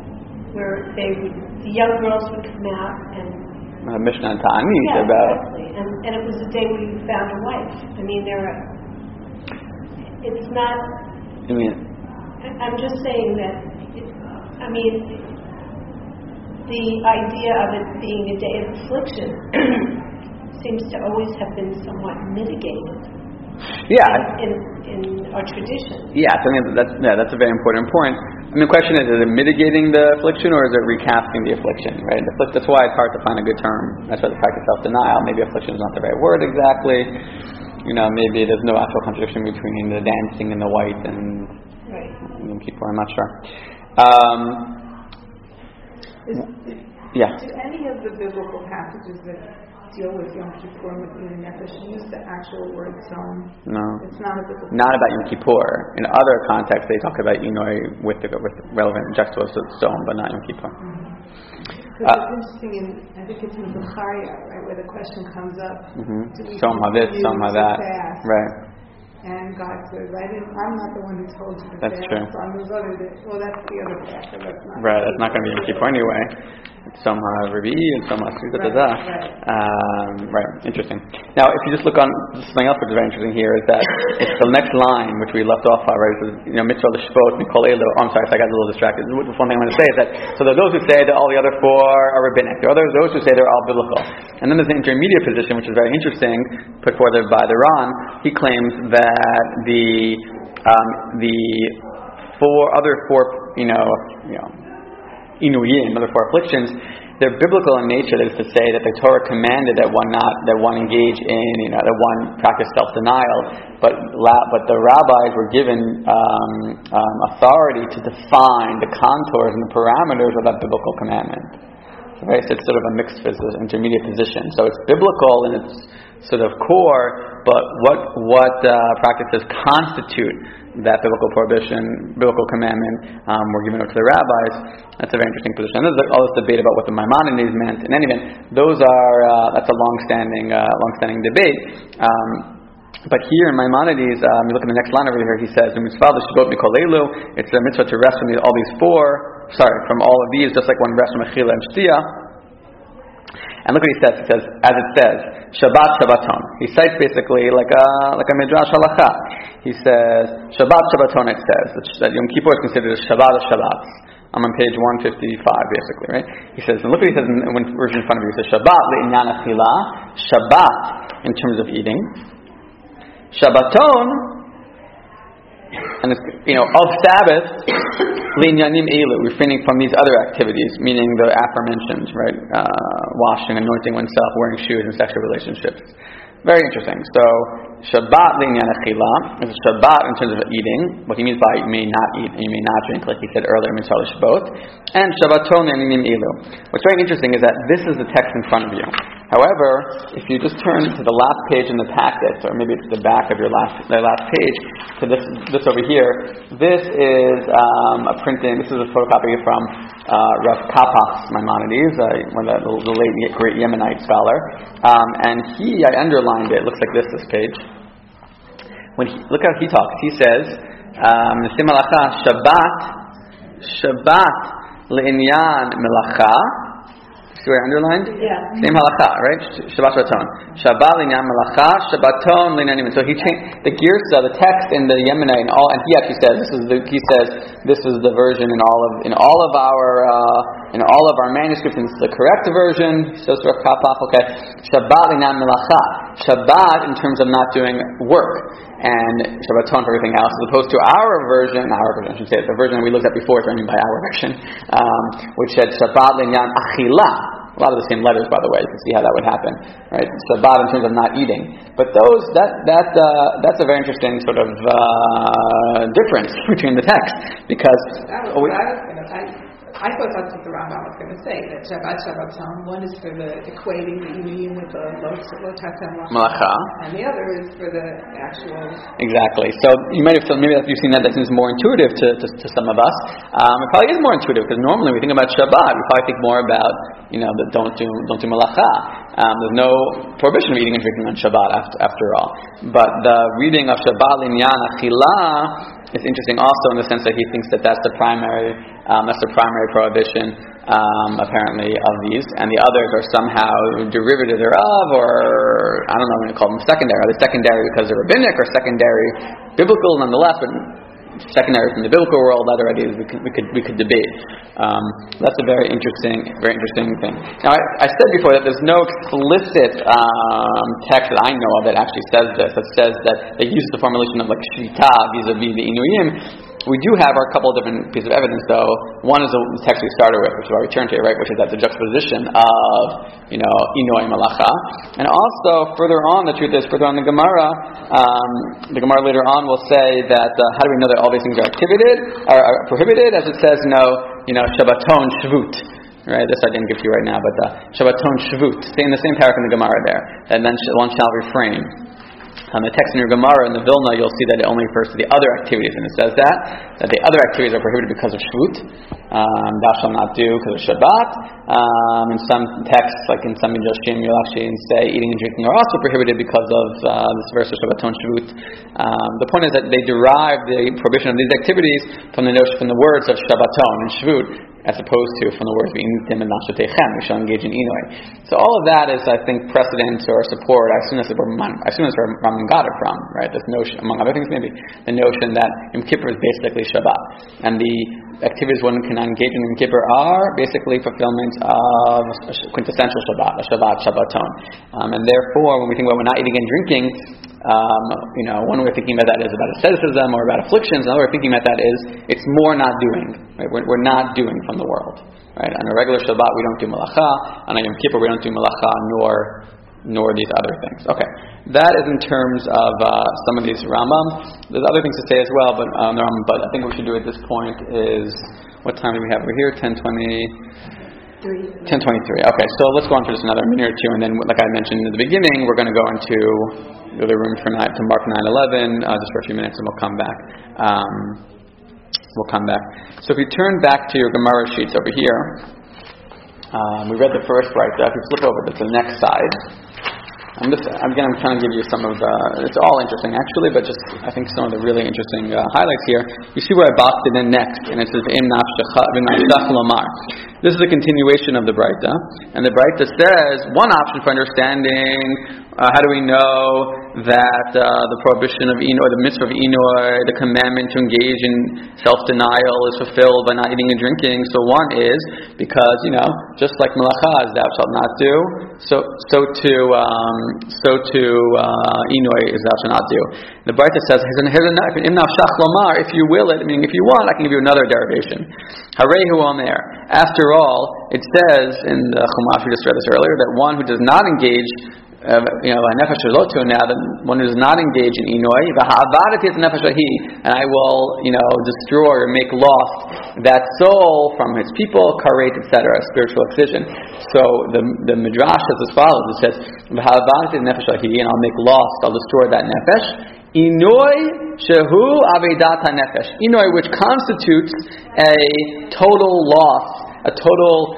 Where the young girls would come out and. Mishnah and Ta'ani about. Exactly. And it was a day where you found a wife. I mean, it's not. I mean, I'm just saying that. The idea of it being a day of affliction seems to always have been somewhat mitigated. Yeah. In our tradition. Yeah, I think that's a very important point. I mean, the question is it mitigating the affliction or is it recasting the affliction, right? That's why it's hard to find a good term. That's why the practice of self-denial. Maybe affliction is not the right word exactly. Maybe there's no actual contradiction between the dancing and the white and right. People. I'm not sure. Do any of the biblical passages that deal with Yom Kippur with the nefesh use the actual word zone? No. It's not a biblical. Not about Yom Kippur. In other contexts, they talk about with relevant juxtaposed zone, but not Yom Kippur. Mm-hmm. It's interesting. I think it's in Bukhari, right, where the question comes up. Mm-hmm. Some of this, some of that. Fast? Right. And God says, I'm not the one who told you to fast. That's true. So I'm the other. Well, that's the other fast. That's not. Right. That's not going to be Yom Kippur anyway. some Revi'i and some right, interesting. Now if you just look on something else which is very interesting here is that it's the next line which we left off on, right? It says, you know, mitzvah l'shvot, mikol elo. I'm sorry, so I got a little distracted. One thing I want to say is that, so there are those who say that all the other four are rabbinic. There are those who say they're all biblical. And then there's an intermediate position which is very interesting, put forth by the Ran. He claims that the four, you know, inui, another four afflictions, they're biblical in nature. That is to say that the Torah commanded that one engage in, you know, that one practice self-denial. But the rabbis were given authority to define the contours and the parameters of that biblical commandment. Right, so it's sort of a mixed position, intermediate position. So it's biblical in its sort of core, but what practices constitute that biblical prohibition, biblical commandment, were given up to the rabbis. That's a very interesting position. And there's all this debate about what the Maimonides meant. In any event, those are that's a long-standing debate. But here in Maimonides, you look at the next line over here. He says, "The mitzvah l'shvot mikol elu." It's a mitzvah to rest from all these four. Sorry, from all of these, just like one rests from achila and shtia. And look what he says. He says, as it says, Shabbat Shabbaton. He cites basically like a Midrash Halakha. He says, Shabbat Shabbaton. It says that Yom Kippur is considered a Shabbat of Shabbats. I'm on page 155, basically, right? He says, and look what he says when version in front of you. He says, Shabbat le'inyan achila, Shabbat in terms of eating. Shabbaton, and it's, you know, of Sabbath, linyanim elu, refraining from these other activities, meaning the aforementioned, right? Washing, anointing oneself, wearing shoes, and sexual relationships. Very interesting. So, Shabbat linyan achila is a Shabbat in terms of eating, what he means by you may not eat and you may not drink, like he said earlier, mitzvah l'shvot, and Shabbaton linyanim elu. What's very interesting is that this is the text in front of you. However, if you just turn to the last page in the packet, or maybe it's the back of their last page, to this over here, this is a printing. This is a photocopy from Rav Kapas Maimonides, one of the late great Yemenite scholar, and I underlined it. It looks like this page. Look how he talks. He says, "Nesim malacha Shabbat le'inyan melacha." See what I underlined? Yeah. Same halakha, right? Shabbat Shabbaton. Shabbat linyan malacha, Shabbaton linyan. So he changed the girsa, the text in the Yemenite, and he actually says this is the version in all of our manuscripts, and this is the correct version. So it's Rav Kapach, okay. Shabbat linyan malacha. Shabbat in terms of not doing work, and Shabbaton for everything else, as opposed to our version, I should say, it's the version that we looked at before, is what I mean by our version, which said Shabbat linyan achila. A lot of the same letters, by the way. You can see how that would happen, right? Shabbat in terms of not eating, but that's a very interesting sort of difference between the text, because I thought that's what the Rambam was going to say, that Shabbat Shabbaton, one is for the equating the union with the lo ta'ase malacha, and the other is for the actual. Exactly. So you might have thought, maybe you've seen that seems more intuitive to some of us. It probably is more intuitive, because normally we think about Shabbat, we probably think more about, you know, the don't do malacha. There's no prohibition of eating and drinking on Shabbat after all. But the reading of Shabbat linyan achila is interesting also in the sense that he thinks that that's the primary prohibition, apparently, of these, and the others are somehow derivative thereof, or I don't know when to call them secondary. Are they secondary because they're rabbinic, or secondary biblical nonetheless, but secondary from the biblical world? That already we could debate. That's a very interesting thing. Now I said before that there's no explicit text that I know of that actually says this. That says that they use the formulation of like shvita vis-a-vis the inuyim. We do have our couple of different pieces of evidence, though. One is the text we started with, which is why we turned to, right? Which is that the juxtaposition of, you know, inui malacha, and also further on, the truth is further on the Gemara later on will say that how do we know that all these things are prohibited? As it says, you know, Shabbaton Shvut. Right, this I didn't give to you right now, but Shabbaton Shvut. Stay in the same paragraph in the Gemara there, and then one shall refrain. On the text in your Gemara in the Vilna, you'll see that it only refers to the other activities, and it says that the other activities are prohibited because of Shvut. Thou shalt not do because of Shabbat. In some texts, like in some Midrashim, you'll actually say eating and drinking are also prohibited because of this verse of Shabbaton Shvut. The point is that they derive the prohibition of these activities from the words of Shabbaton and Shvut, as opposed to from the words v'initim and nashatechem, we shall engage in inui. So all of that is, I think, precedent or support. I assume that's where Rambam got it from, right? This notion, among other things, maybe the notion that Yom Kippur is basically Shabbat, and the activities one can engage in Yom Kippur are basically fulfillment of quintessential Shabbat, a Shabbat Shabbaton, and therefore, when we think about we're not eating and drinking, one way of thinking about that is about asceticism or about afflictions. Another way of thinking about that is it's more not doing. Right? We're not doing from the world. Right? On a regular Shabbat, we don't do malacha. On a Yom Kippur, we don't do malacha nor these other things. Okay, that is in terms of some of these Rambam. There's other things to say as well, but I think what we should do at this point is, what time do we have over here? 10:23. Okay, so let's go on for just another minute or two, and then, like I mentioned in the beginning, we're going to go into the other room for night to mark 9/11 just for a few minutes, and we'll come back. So if you turn back to your Gemara sheets over here, we read the first beraita. If you flip over to the next side, I'm trying to give you some of the. It's all interesting actually, but just I think some of the really interesting highlights here. You see where I boxed it in next, and it says im nafshach lomar. This is a continuation of the beraita, and the beraita says one option for understanding. How do we know that the prohibition of inui, the mitzvah of inui, the commandment to engage in self-denial is fulfilled by not eating and drinking? So one is because just like malacha is thou shalt not do, so too inui is thou shalt not do. The beraita says if you will it, meaning if you want, I can give you another derivation. Harehu omer. After all, it says in the Chumash, we just read this earlier, that one who does not engage one who does not engage in inui, and I will, destroy or make lost that soul from his people, karet, etc., spiritual excision. So the Midrash says as follows: it says, and I'll make lost, I'll destroy that nefesh. Inui shehu avedat nefesh. Inui, which constitutes a total loss, a total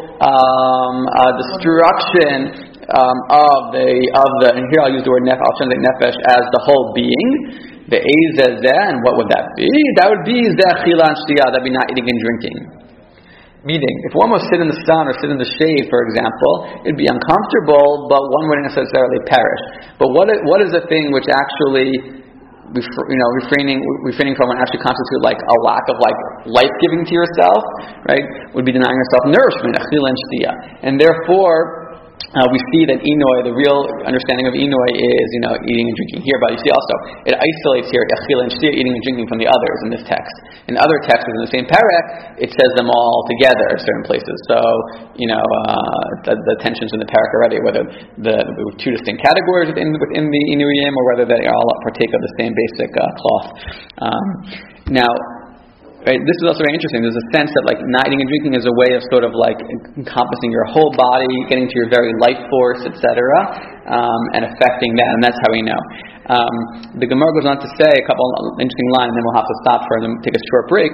destruction. And here I'll use the word nefesh, I'll translate nefesh as the whole being. The a zeh zeh, and what would that be? That would be zeh chila and shtiyah, that'd be not eating and drinking. Meaning, if one was sit in the sun or sit in the shade, for example, it'd be uncomfortable, but one wouldn't necessarily perish. But what is the thing which actually refraining from and actually constitute like a lack of like life giving to yourself, right? Would be denying yourself nourishment, chila and shtiyah, and therefore. We see that inui, the real understanding of inui is, eating and drinking here, but you see also, it isolates here, achila and shtia, eating and drinking from the others in this text. In other texts in the same parak, it says them all together in certain places. So, the tensions in the parak already, whether the two distinct categories within the inuyim, or whether they all partake of the same basic cloth. Right, this is also very interesting. There's a sense that not eating and drinking is a way of sort of encompassing your whole body, getting to your very life force, etc., and affecting that, and that's how we know. The Gemara goes on to say a couple interesting lines, and then we'll have to stop for them, take a short break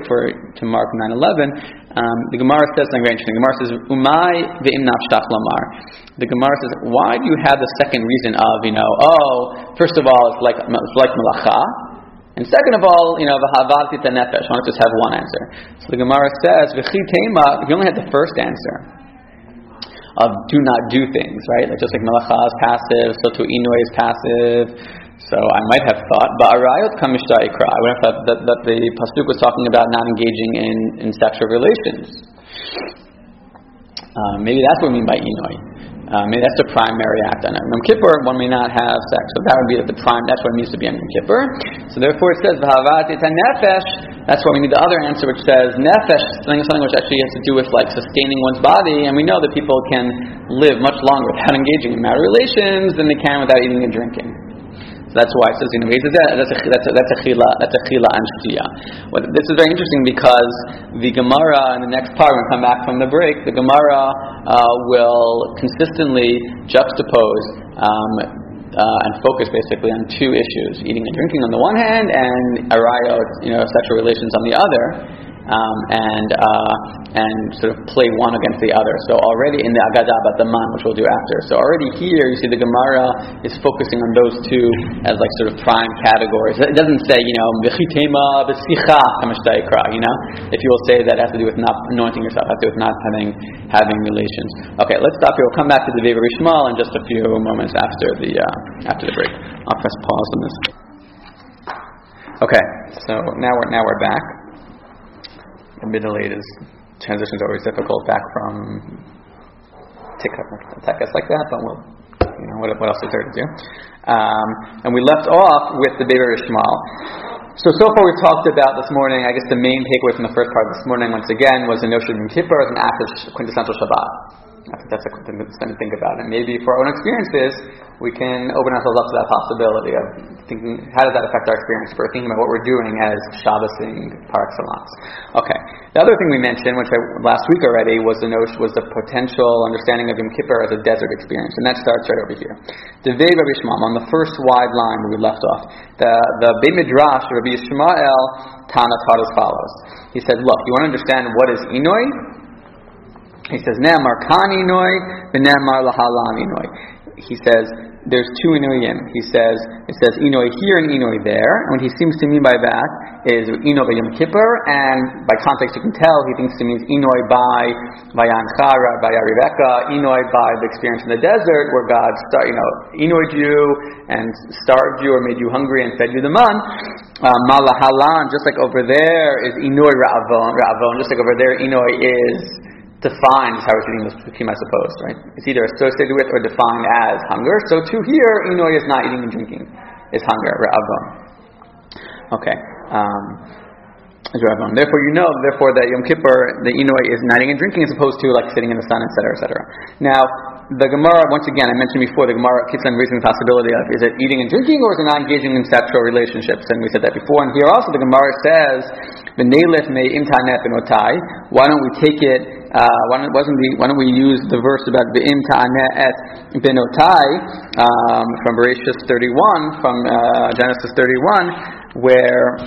to mark 9/11. The Gemara says something very interesting. The Gemara says, "Umay ve'im nafshach lamar." The Gemara says, "Why do you have the second reason of first of all, it's like malacha." And second of all, v'havati tanefesh. Why not just have one answer? So the Gemara says, "V'chi tema." If you only had the first answer of do not do things, right? Just like malacha is passive, so too inui is passive. So I might have thought, but arayot kamishta ikra. I would have thought that the pasuk was talking about not engaging in sexual relations. Maybe that's what we mean by inui. Maybe that's the primary act on Yom Kippur. One may not have sex, so that would be that's what it means to be on Yom Kippur. So therefore, it says v'havat et nefesh. That's why we need the other answer, which says nefesh, something which actually has to do with sustaining one's body. And we know that people can live much longer without engaging in marital relations than they can without eating and drinking. So that's why it says that's a chila and shtiyah. Well, this is very interesting because the Gemara in the next part, when we come back from the break, the Gemara. Will consistently juxtapose and focus basically on two issues: eating and drinking on the one hand, and arayot, sexual relations on the other. and sort of play one against the other. So already in the Agadah about the man, which we'll do after. So already here, you see the Gemara is focusing on those two as like sort of prime categories. It doesn't say, if you will say that it has to do with not anointing yourself, it has to do with not having relations. Okay, let's stop here. We'll come back to the Vayikra Shmuel in just a few moments after the break. I'll press pause on this. Okay, so now we're back. The middle eight is transition is always difficult. Back from tikkun like that, but we'll, what else is there to do? And we left off with the Vayikra Shmuel. So far we've talked about this morning, I guess the main takeaway from the first part of this morning, once again, was the notion of Yom Kippur as an act of quintessential Shabbat. I think that's a good thing to think about. And maybe for our own experiences, we can open ourselves up to that possibility of thinking, how does that affect our experience? We're thinking about what we're doing as Shabbosing par excellence. Okay. The other thing we mentioned, which last week already, was the notion, was the potential understanding of Yom Kippur as a desert experience. And that starts right over here. The Vayikra Shmuel, on the first wide line where we left off, the Beit Midrash of Rabbi Yishmael Tana taught as follows. He said, look, you want to understand what is inui? He says, Ne'amar kan inui, v'ne'amar lahalan inui. He says, there's two inuyim. It says inui here and inui there. And what he seems to mean by that is inui by Yom Kippur, and by context you can tell he thinks it means inui by Anchara, by Ariveka, inui by the experience in the desert where God inui'd you and starved you or made you hungry and fed you the man. Malahalan, just like over there is inui Ra'avon, just like over there inui is defined as how we're treating this team, I suppose, right? It's either associated with or defined as hunger. So too here, inui is not eating and drinking. It's hunger, Ra'avon. Okay. Is Ra'avon. Therefore, that Yom Kippur, the inui is not eating and drinking as opposed to like sitting in the sun, etc., etc. Now, the Gemara, once again, I mentioned before, the Gemara keeps on raising the possibility of, is it eating and drinking, or is it not engaging in sexual relationships? And we said that before. And here also, the Gemara says, why don't we take it, why don't we use the verse about Be'im ta'aneh et benotai from Bereshit 31, from Genesis 31, where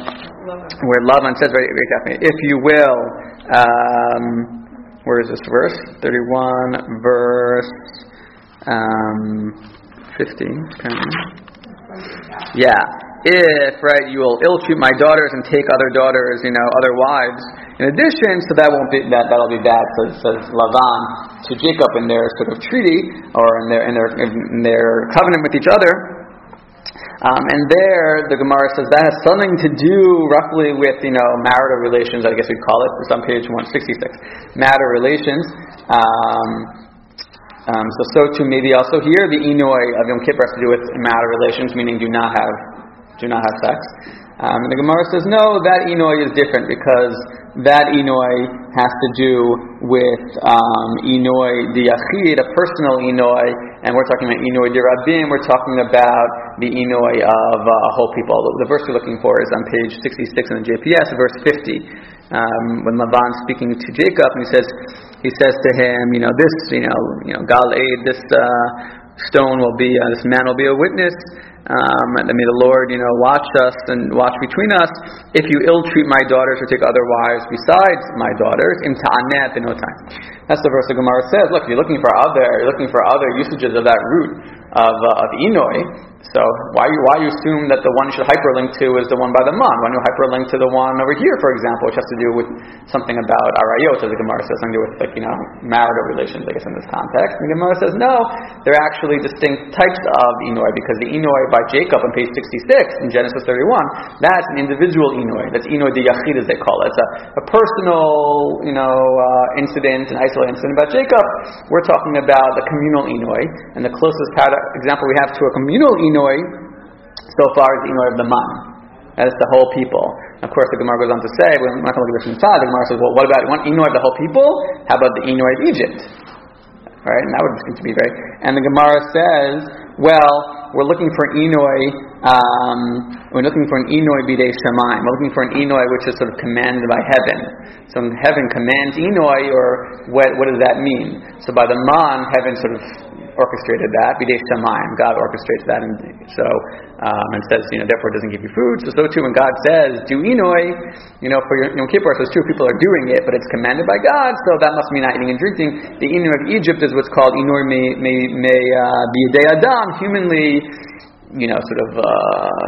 Lavan says, right, if you will, where is this verse? 31, verse 15. Yeah. If, right, you will ill-treat my daughters and take other daughters, other wives. In addition, so that'll be bad, says Lavan to Jacob in their sort of treaty, or in their covenant with each other. And there, the Gemara says that has something to do roughly with, marital relations, I guess we'd call it. It's on page 166. Marital relations. So too, maybe also here, the inui of Yom Kippur has to do with marital relations, meaning do not have sex. And the Gemara says, no, that inui is different because that inui has to do with inui diyachid, a personal inui, and we're talking about inui dirabim, we're talking about the inui of a whole people. The verse we're looking for is on page 66 in the JPS, verse 50, when Laban's speaking to Jacob, and he says to him, Gal Eid, this stone will be, this man will be a witness, and may the Lord, watch us and watch between us. If you ill-treat my daughters or take other wives besides my daughters, in ta'aneh at no time. That's the verse the Gemara says. Look, you're looking for other usages of that root of inui. So why you assume that the one you should hyperlink to is the one by the man? Why don't you hyperlink to the one over here, for example, which has to do with something about arayot, as the Gemara says, something to do with marital relations, I guess, in this context. And the Gemara says no, they're actually distinct types of inui, because the inui by Jacob on page 66 in Genesis 31, that's an individual inui. That's inui de yachid, as they call it. It's a personal, incident, an isolated incident about Jacob. We're talking about the communal inui, and the closest example we have to a communal inui so far is the inui of the man. That is the whole people. Of course, the Gemara goes on to say, we're not going to look at this inside, the Gemara says, well, what about one inui of the whole people? How about the inui of Egypt? Right? And that would seem to be very... And the Gemara says, well, we're looking for an inui bidei shamayim. We're looking for an inui which is sort of commanded by heaven. So when heaven commands inui, or what does that mean? So by the man, heaven sort of orchestrated that. Bidei Shamayim, God orchestrates that, and so and says, therefore it doesn't give you food. So too, when God says, do inui, for your Yom Kippur, so it's true, people are doing it, but it's commanded by God, so that must mean not eating and drinking. The inui of Egypt is what's called inui biyadei Adam, humanly,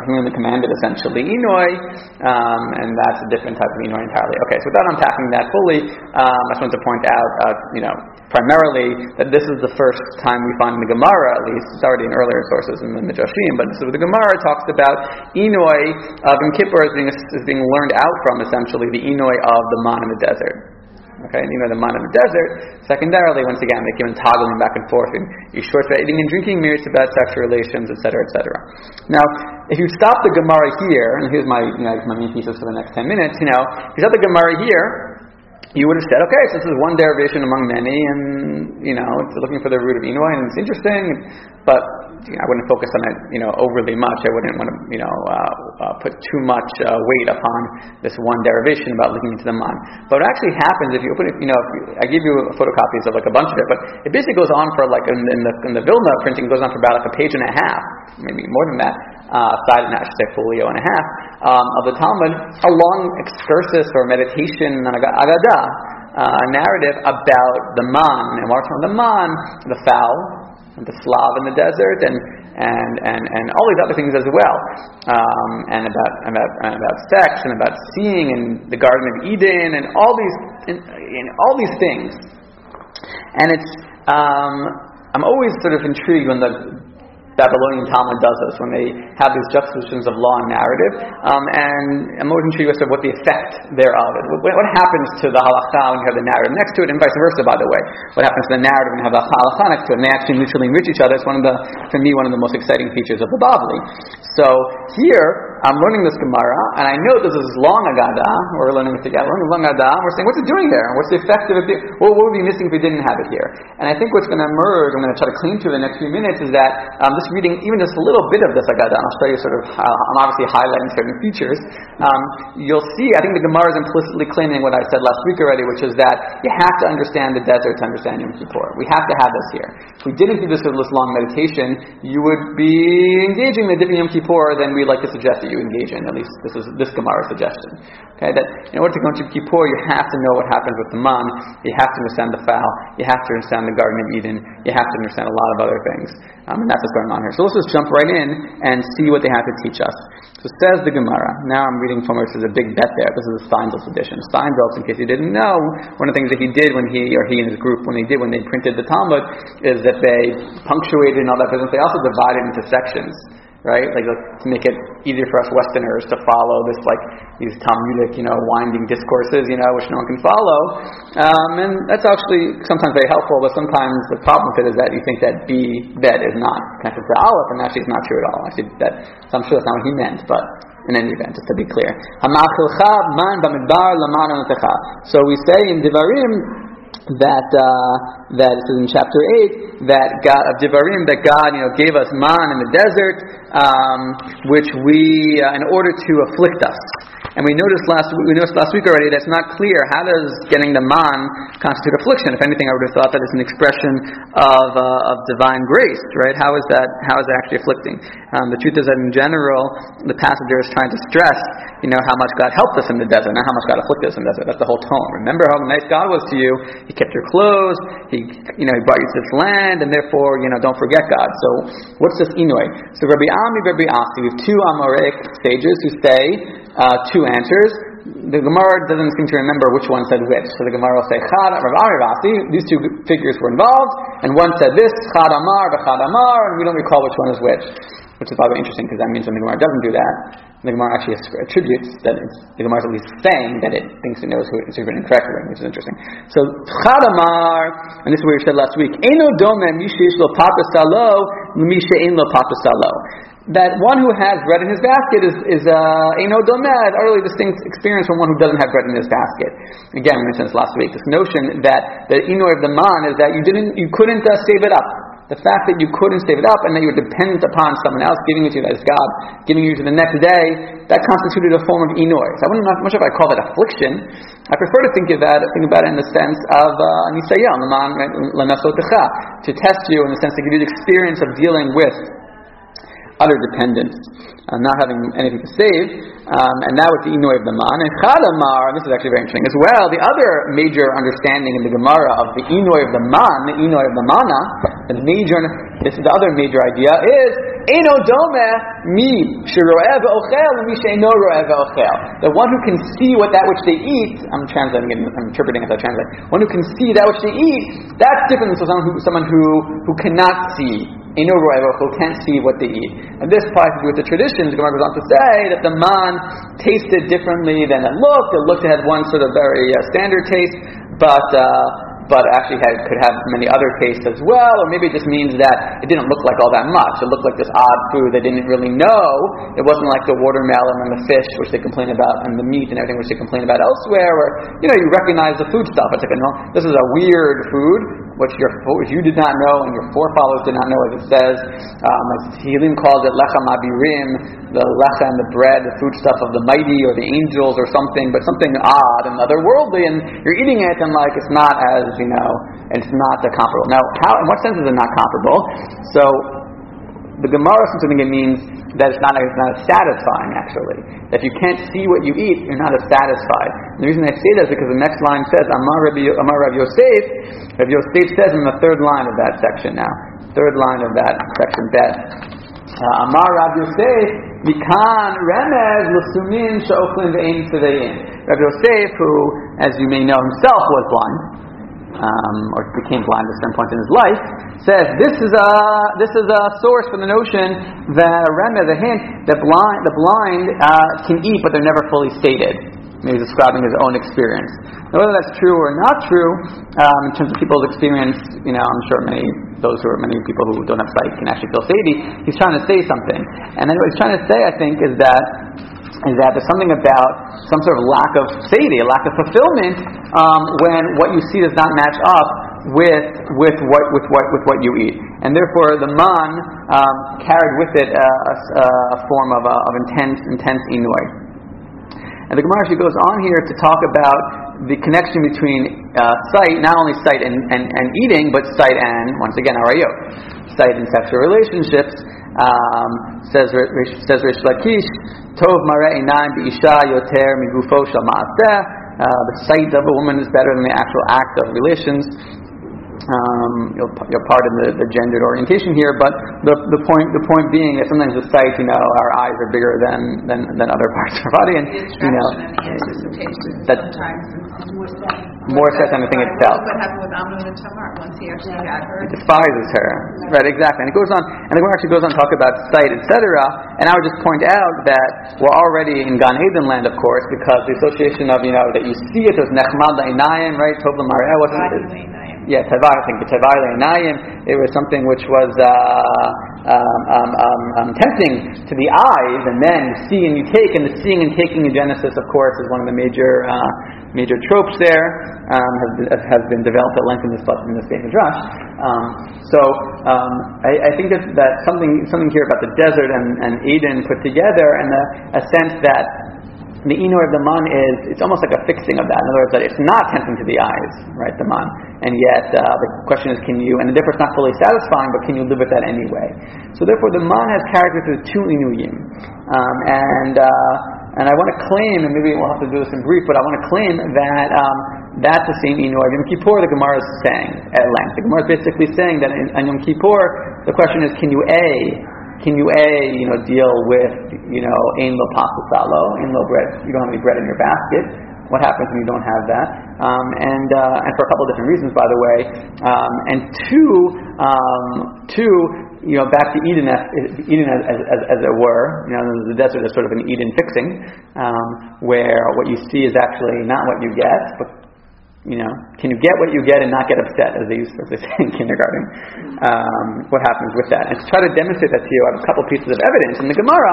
humanly commanded, essentially, inui, and that's a different type of inui entirely. Okay, so without unpacking that fully, I just want to point out, primarily, that this is the first time we find in the Gemara, at least, it's already in earlier sources in the Midrashim, but this is where the Gemara talks about inui of Yom Kippur is being learned out from, essentially, the inui of the man in the desert. Okay, and the man in the desert. Secondarily, once again, they keep on toggling back and forth. And you're short about eating and drinking, marriage to bad sexual relations, etc., etc. Now, if you stop the Gemara here, and here's my my main thesis for the next 10 minutes. If you stop the Gemara here, you would have said, okay, so this is one derivation among many, and it's looking for the root of inui, and it's interesting, but I wouldn't focus on it, overly much. I wouldn't want to, put too much weight upon this one derivation about looking into the man. But what actually happens if you open it, I give you photocopies of a bunch of it, but it basically goes on for in the Vilna printing, it goes on for about a page and a half, maybe more than that, folio and a half of the Talmud, a long excursus or meditation on agadah, a narrative about the man and what's on the man, the fowl. And the Slav in the desert, and all these other things as well, and about sex, and about seeing, and the Garden of Eden, and all these things. And it's I'm always sort of intrigued when the Babylonian Talmud does this, when they have these juxtapositions of law and narrative, and I'm always intrigued as to what the effect thereof is. What happens to the halakha when you have the narrative next to it, and vice versa, by the way. What happens to the narrative when you have the halakha next to it, and they actually mutually enrich each other. It's for me, one of the most exciting features of the Bavli. So here, I'm learning this Gemara, and I know this is long agadah, we're learning this together, we're saying, what's it doing there? What's the effect of it? What would be missing if we didn't have it here? And I think what's going to emerge, I'm going to try to cling to in the next few minutes, is that this reading, even just a little bit of this agadah, I'll show you I'm obviously highlighting certain features, you'll see, I think the Gemara is implicitly claiming what I said last week already, which is that you have to understand the desert to understand Yom Kippur. We have to have this here. If we didn't do this with this long meditation, you would be engaging in a different Yom Kippur than we like to suggest that you engage in, at least this is this Gemara's suggestion. Okay, that in order to go to Yom Kippur, you have to know what happens with the man, you have to understand the fowl, you have to understand the Garden of Eden, you have to understand a lot of other things. And that's what's going on here. So let's just jump right in and see what they have to teach us. So says the Gemara. Now I'm reading from where it says a big bet there. This is a Steinsaltz edition. Steinsaltz, in case you didn't know, one of the things that he did when he and his group printed the Talmud is that they punctuated and all that business. They also divided into sections. Right, to make it easier for us Westerners to follow this, these Talmudic, winding discourses, which no one can follow, and that's actually sometimes very helpful. But sometimes the problem with it is that you think that B bet is not connected to Aleph, and actually it's not true at all. Actually, I'm sure that's not what he meant, but in any event, just to be clear, so we say in Devarim. That it says in chapter 8 that God of Devarim, that God gave us man in the desert, which we in order to afflict us. And we noticed last week already that's not clear. How does getting the man constitute affliction? If anything, I would have thought that it's an expression of divine grace, right? How is that actually afflicting? The truth is that in general, the passenger is trying to stress how much God helped us in the desert, not how much God afflicted us in the desert. That's the whole tone. Remember how nice God was to you. He kept your clothes, he brought you to this land, and therefore, don't forget God. So, what's this inui? So, Rabbi Ami, Rabbi Asi, we have two Amoraic sages who say two answers. The Gemara doesn't seem to remember which one said which. So, the Gemara will say, Chad, Rabbi Ami, Rabbi Asi, these two figures were involved, and one said this, Chad Amar, and we don't recall which one is which is probably interesting, because that means when the Gemara doesn't do that, the Gemara actually attributes that the Gemara is at least saying that it thinks it knows who it's written correctly, which is interesting. So, Chadamar, and this is what we said last week, Eno Domem Mishish Lo Papasalo, Mishain Lo Papasalo. That one who has bread in his basket is Eno Domeh, an utterly distinct experience from one who doesn't have bread in his basket. Again, we mentioned this last week, this notion that the Inoi of the Man is that you couldn't save it up. the fact that you couldn't save it up and that you were dependent upon someone else giving it to you, that is God, giving you to the next day, that constituted a form of inui. So I wouldn't know much if I call that affliction. I prefer to think about it in the sense of nisayon, to test you in the sense to give you the experience of dealing with utter dependence, not having anything to save, and that was the inui of the man. And chalamar, this is actually very interesting as well, the other major understanding in the Gemara of the inui of the man, the inui of the mana, this is the other major idea, is eno domeh mi sheroeh ve'ochel and mi she'eno roeh ve'ochel. The one who can see what that which they eat, I'm interpreting as I translate, one who can see that which they eat, that's different than someone who cannot see. Eno roeh ve'ochel, can't see what they eat. And this part to do with the traditions, the Gemara goes on to say that the man tasted differently than it looked. It looked had one sort of very standard taste, but actually could have many other tastes as well, or maybe it just means that it didn't look like all that much. It looked like this odd food they didn't really know. It wasn't like the watermelon and the fish, which they complain about, and the meat and everything, which they complain about elsewhere, where you recognize the food stuff. It's like, no, this is a weird food, which you did not know, and your forefathers did not know, as it says. Tehillim calls it lechem abirim, the lechem, the bread, the foodstuff of the mighty, or the angels, or something, but something odd and otherworldly, and you're eating it, and it's not as, and it's not comparable. Now, in what sense is it not comparable? So, the Gemara seems to think it means that it's not as satisfying, actually. That if you can't see what you eat, you're not as satisfied. And the reason I say that is because the next line says, Amar Rav Yosef. Rav Yosef says in the third line of that section now. Third line of that section, Bet. Amar Rav Yosef, Mikan Remez L'sumin Sha'ochlin Ve'ein Tzevein. Rav Yosef, who, as you may know himself, was blind. Or became blind at some point in his life, says this is a source for the notion that the blind can eat, but they're never fully sated. Maybe describing his own experience. Now, whether that's true or not true, in terms of people's experience, I'm sure many people who don't have sight can actually feel sated. He's trying to say something, and then what he's trying to say, I think, is that there's something about some sort of lack of satiety, a lack of fulfillment, when what you see does not match up with what you eat, and therefore the man carried with it a form of intense inui. And the Gemara goes on here to talk about the connection between sight, not only sight and eating, but sight and, once again, arayot, sight and sexual relationships. Says Rish Lakish, Tov Mare Einaim B'Isha Yoter Migufo Shel Ma'aseh. The sight of a woman is better than the actual act of relations. You'll pardon the gendered orientation here, but the point being that sometimes the sight, our eyes are bigger than other parts of our body, and that's more sex than anything itself. What happened with Amnon and Tamar once he actually had her? It despises her, right? Exactly, and it goes on, and the Gemara actually goes on to talk about sight, etc. And I would just point out that we're already in Gan Eden land, of course, because the association of that you see it, there's nechmad la'inayim, right? Tov l'mareh, wasn't it? Yeah, Tavai, I think, Tavai Le'inayim, it was something which was tempting to the eyes, and then you see and you take, and the seeing and taking in Genesis, of course, is one of the major tropes there, has been developed at length in this Midrash. I think that something here about the desert and Eden put together, and a sense that the inui of the man is, it's almost like a fixing of that. In other words, that it's not tempting to the eyes, right, the man. And yet, the question is, can you, and therefore it's not fully satisfying, but can you live with that anyway? So therefore, the man has characters of two inuyim. And I want to claim, and maybe we'll have to do this in brief, but I want to claim that that's the same inui of Yom Kippur the Gemara is saying at length. The Gemara is basically saying that on Yom Kippur, the question is, can you deal with, ein lo pasasalo, ein lo bread, you don't have any bread in your basket. What happens when you don't have that? And for a couple of different reasons, by the way. And two, back to Eden as it were. The desert is sort of an Eden fixing, where what you see is actually not what you get, but can you get what you get and not get upset, as they say in kindergarten? What happens with that? And to try to demonstrate that to you, I have a couple pieces of evidence in the Gemara,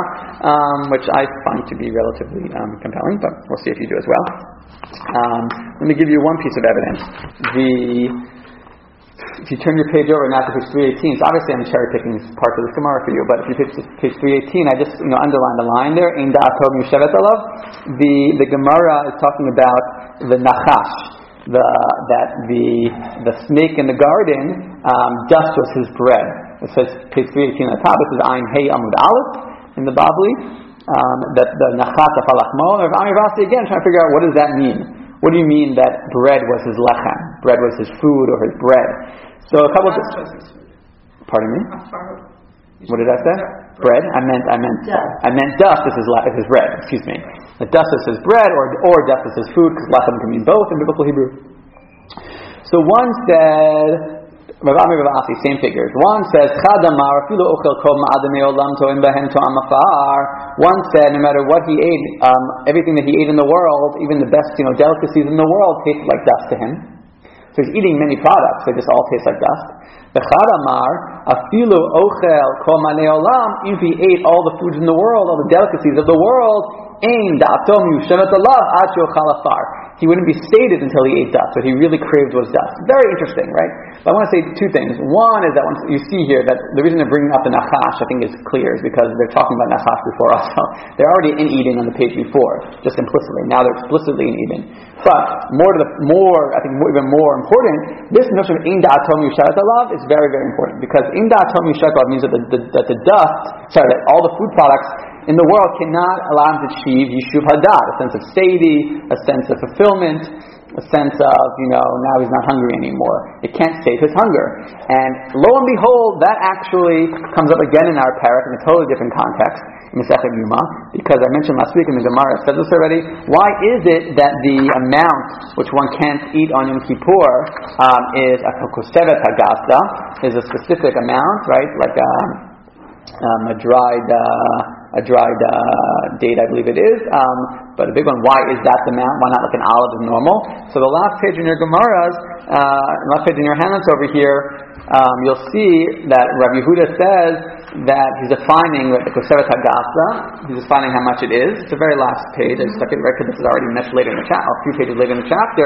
which I find to be relatively compelling, but we'll see if you do as well. Let me give you one piece of evidence. The If you turn your page over now to page 318, so obviously I'm cherry picking parts of this Gemara for you, but if you pick page 318, I just underlined the line there. The Gemara is talking about the Nachash, the snake in the garden, dust was his bread. It says page 318 on the top. It says Ayin Hey Amud Aleph in the Babli. That the Nachash of Halachmo. Amir Vasi again trying to figure out what does that mean. What do you mean that bread was his lechem? Bread was his food or his bread? So a couple of pardon me. What did I say? Bread. I meant dust is his bread. Excuse me. The dust is his bread, or dust is his food, because lechem can mean both in biblical Hebrew. So one said. Same figures. One says, one said, no matter what he ate, everything that he ate in the world, even the best delicacies in the world, tasted like dust to him. So he's eating many products, they just all taste like dust. If he ate all the foods in the world, all the delicacies of the world, he wouldn't be sated until he ate dust. What he really craved was dust. Very interesting, right? But I want to say two things. One is that once you see here that the reason they're bringing up the Nachash, I think, is clear, is because they're talking about Nachash before us. So they're already in eating on the page before, just implicitly. Now they're explicitly in eating. But even more important, this notion of in da'atom yusharat alav is very, very important, because in da'atom yusharat alav means that that all the food products in the world cannot allow him to achieve Yishuv Hadat, a sense of satiety, a sense of fulfillment, a sense of, now he's not hungry anymore. It can't save his hunger. And lo and behold, that actually comes up again in our parak in a totally different context, in Masechet Yuma, because I mentioned last week in the Gemara, I said this already, why is it that the amount which one can't eat on Yom Kippur is a kosevet hagasta, is a specific amount, right? Like a dried date, I believe it is, but a big one. Why is that the amount? Why not like an olive is normal? So the last page in your Gemara's, last page in your handouts over here, you'll see that Rabbi Yehuda says that he's defining the Kosevet Hagasa. He's defining how much it is. It's the very last page. I stuck it right because this is already much later in the chapter, a few pages later in the chapter.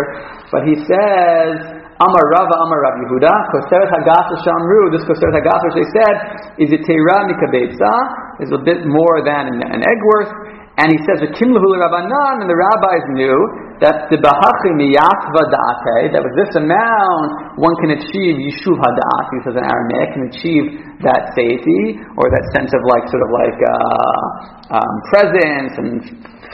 But he says, Amar Rava, Amar Rabbi Yehuda, Kosevet Hagasa Shamru. This Kosevet Hagasa, which they said, is a teira mikabetza, is a bit more than an egg worth, and he says, "V'kimluhu l'Rabanan," and the rabbis knew that the b'hachi miyatva da'ate, that with this amount one can achieve yishuv hadaat. He says in Aramaic, can achieve that satiety or that sense of presence and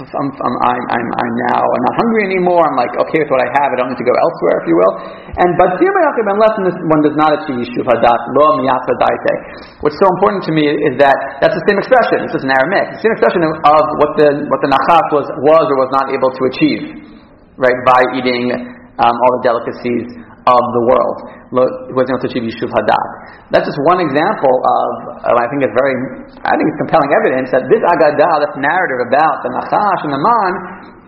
I'm now I'm not hungry anymore. I'm okay with what I have. I don't need to go elsewhere, if you will. And but unless one does not achieve yishuv hadat lo miyatva da'ate. What's so important to me is that that's the same expression. This is an Aramaic. It's the same expression of what the Nachash was or was not able to achieve, right, by eating all the delicacies of the world. He wasn't able to achieve yishuv hadat. That's just one example of I think it's compelling evidence that this agadah, this narrative about the Nachash and the man,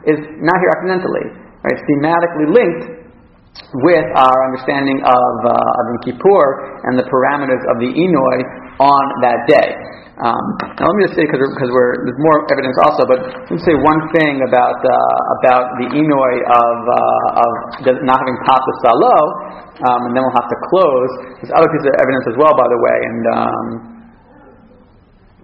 is not here accidentally. Right? It's thematically linked with our understanding of Yom Kippur and the parameters of the inui on that day. Now let me just say, because there's more evidence also, but let me say one thing about the inui of not having pasta salo, and then we'll have to close. There's other pieces of evidence as well, by the way, and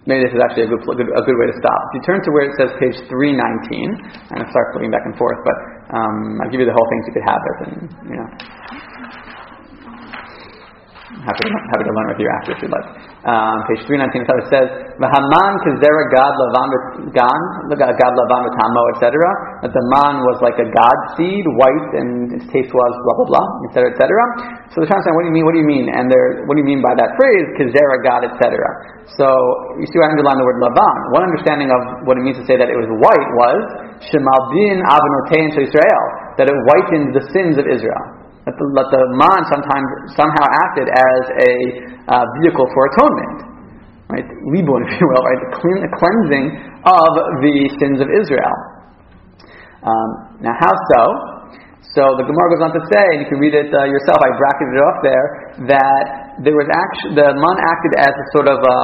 maybe this is actually a good way to stop. If you turn to where it says page 319, and I start flipping back and forth, but I'll give you the whole thing so you could have it, and I'm happy to learn with you after if you'd like. Page 319, it says, "V'haman k'zera gad lavan v'tamo," etc. That the man was like a god seed, white, and its taste was blah blah blah, etc. etc. So they're trying to say, what do you mean? And what do you mean by that phrase, k'zera gad, etc.? So you see, I underlined the word lavan. One understanding of what it means to say that it was white was shemalbin avnotein shel Israel, that it whitened the sins of Israel. That the man somehow acted as a vehicle for atonement, right? Libun, if you will, right? The cleansing of the sins of Israel. Now, how so? So the Gemara goes on to say, and you can read it yourself. I bracketed it up there, that there was the man acted as a sort of a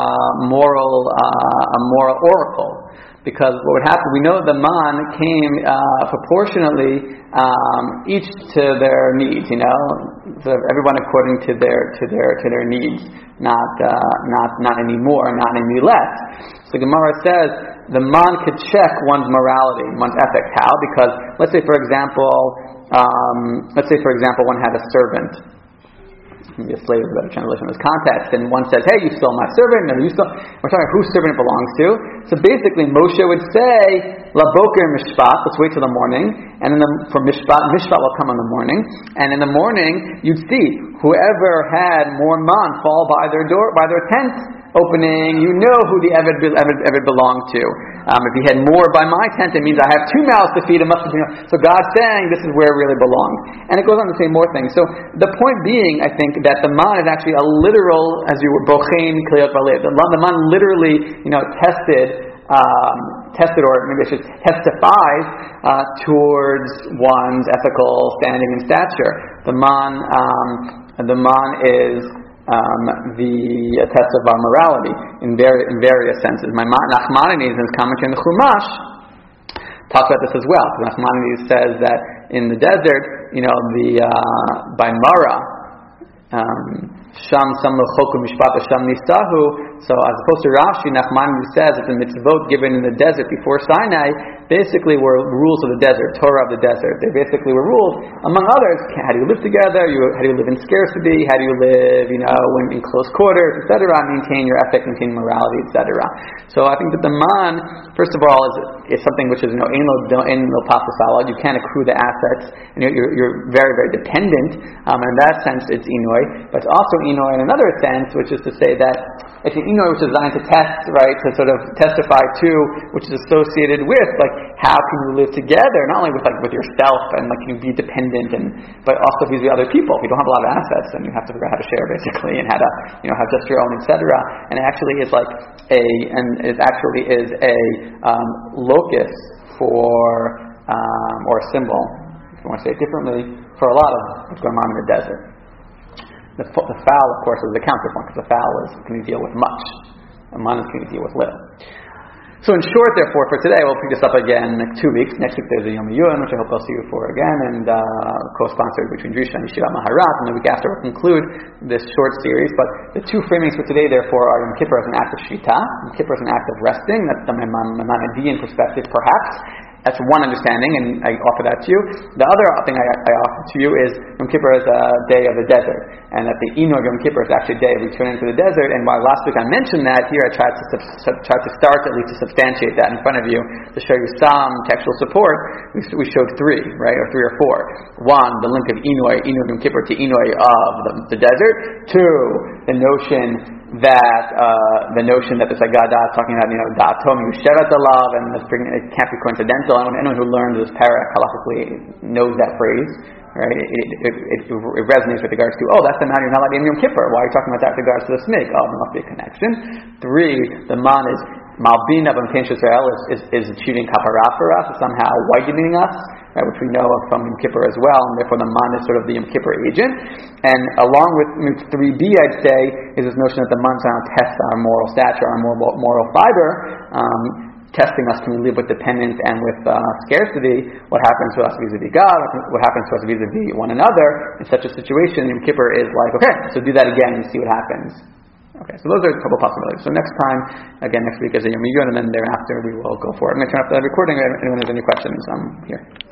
moral oracle. Because what would happen, we know the man came proportionately each to their needs, you know, so everyone according to their needs, not any more, not any less. So Gemara says the man could check one's morality, one's ethics. How? Because let's say for example one had a servant. Maybe a slave is a better translation of this context. And one says, "Hey, you stole my servant." And we're talking about whose servant it belongs to. So basically, Moshe would say, "La boker mishpat." Let's wait till the morning, and then for mishpat will come in the morning. And in the morning, you'd see whoever had more man fall by their door, by their tent opening. You know who the Eved belonged to. If he had more by my tent, it means I have two mouths to feed him. So God's saying this is where it really belongs. And it goes on to say more things. So the point being, I think, that the man is actually a literal, as you were, bochein kliyot balei. The man literally, you know, testifies towards one's ethical standing and stature. The man is the test of our morality in various senses. Nachmanides in his commentary on the Chumash talks about this as well. Nachmanides says that in the desert, you know, by Mara, Sham Sam Lechoku Mishpat Sham Nisahu. So as opposed to Rashi, Nachmanides says that the mitzvot given in the desert before Sinai basically were rules of the desert, Torah of the desert. They basically were rules, among others, how do you live together, how do you live in scarcity, how do you live, you know, in close quarters, etc., maintain your ethic, maintain morality, etc. So I think that the man, first of all, is something which is, you know, you can't accrue the assets, and you're very, very dependent. In that sense, it's inui, but it's also inui in another sense, which is to say that it's an inui which is designed to test, right, to sort of testify to, which is associated with, like, how can you live together, not only with yourself and like you be dependent, but also vis-a-vis other people. If you don't have a lot of assets, then you have to figure out how to share basically, and how to, you know, have just your own, etc. And it actually is a locus for or a symbol, if you want to say it differently, for a lot of what's going on in the desert. The fowl, of course, is the counterpoint, because the fowl is can you deal with much, and man is can you deal with little. So in short, therefore, for today, we'll pick this up again in 2 weeks. Next week there's a Yom Yun, which I hope I'll see you for again, and co-sponsored between Drisha and Yeshiva Maharat, and the week after we'll conclude this short series. But the two framings for today, therefore, are Yom Kippur as an act of Shvita. Yom Kippur as an act of resting. That's the Maimonidean perspective, perhaps. That's one understanding, and I offer that to you. The other thing I offer to you is Yom Kippur as a day of the desert, and that the Eno of Yom Kippur is actually a day of returning to the desert. And while last week I mentioned that, here I tried to start at least to substantiate that in front of you, to show you some textual support. We showed three, right, or three or four. One, the link of Eno of Yom Kippur to Eno of the desert. Two, the notion that the Sagada is talking about, you know, Da'atom Yushevet Alav, and it can't be coincidental. Anyone who learns this para halakhically knows that phrase. Right? It resonates with regards to, oh, that's the man you're not allowed to be in Yom Kippur. Why are you talking about that with regards to the snake? Oh, there must be a connection. Three, the man is Malbin of Amkin Israel is achieving kapara for us, somehow whitening us, right, which we know of from Yom Kippur as well, and therefore the man is sort of the Yom Kippur agent. And along with 3b, I'd say, is this notion that the man is going to test our moral stature, our moral fiber, testing us, can we live with dependence and with scarcity, what happens to us vis-a-vis God, what happens to us vis-a-vis one another. In such a situation, Yom Kippur is like, okay, so do that again and see what happens. Okay, so those are a couple possibilities. So next time, again next week is a Yom Yun, and then thereafter we will go for it. I'm going to turn off the recording. Anyone has any questions, I'm here.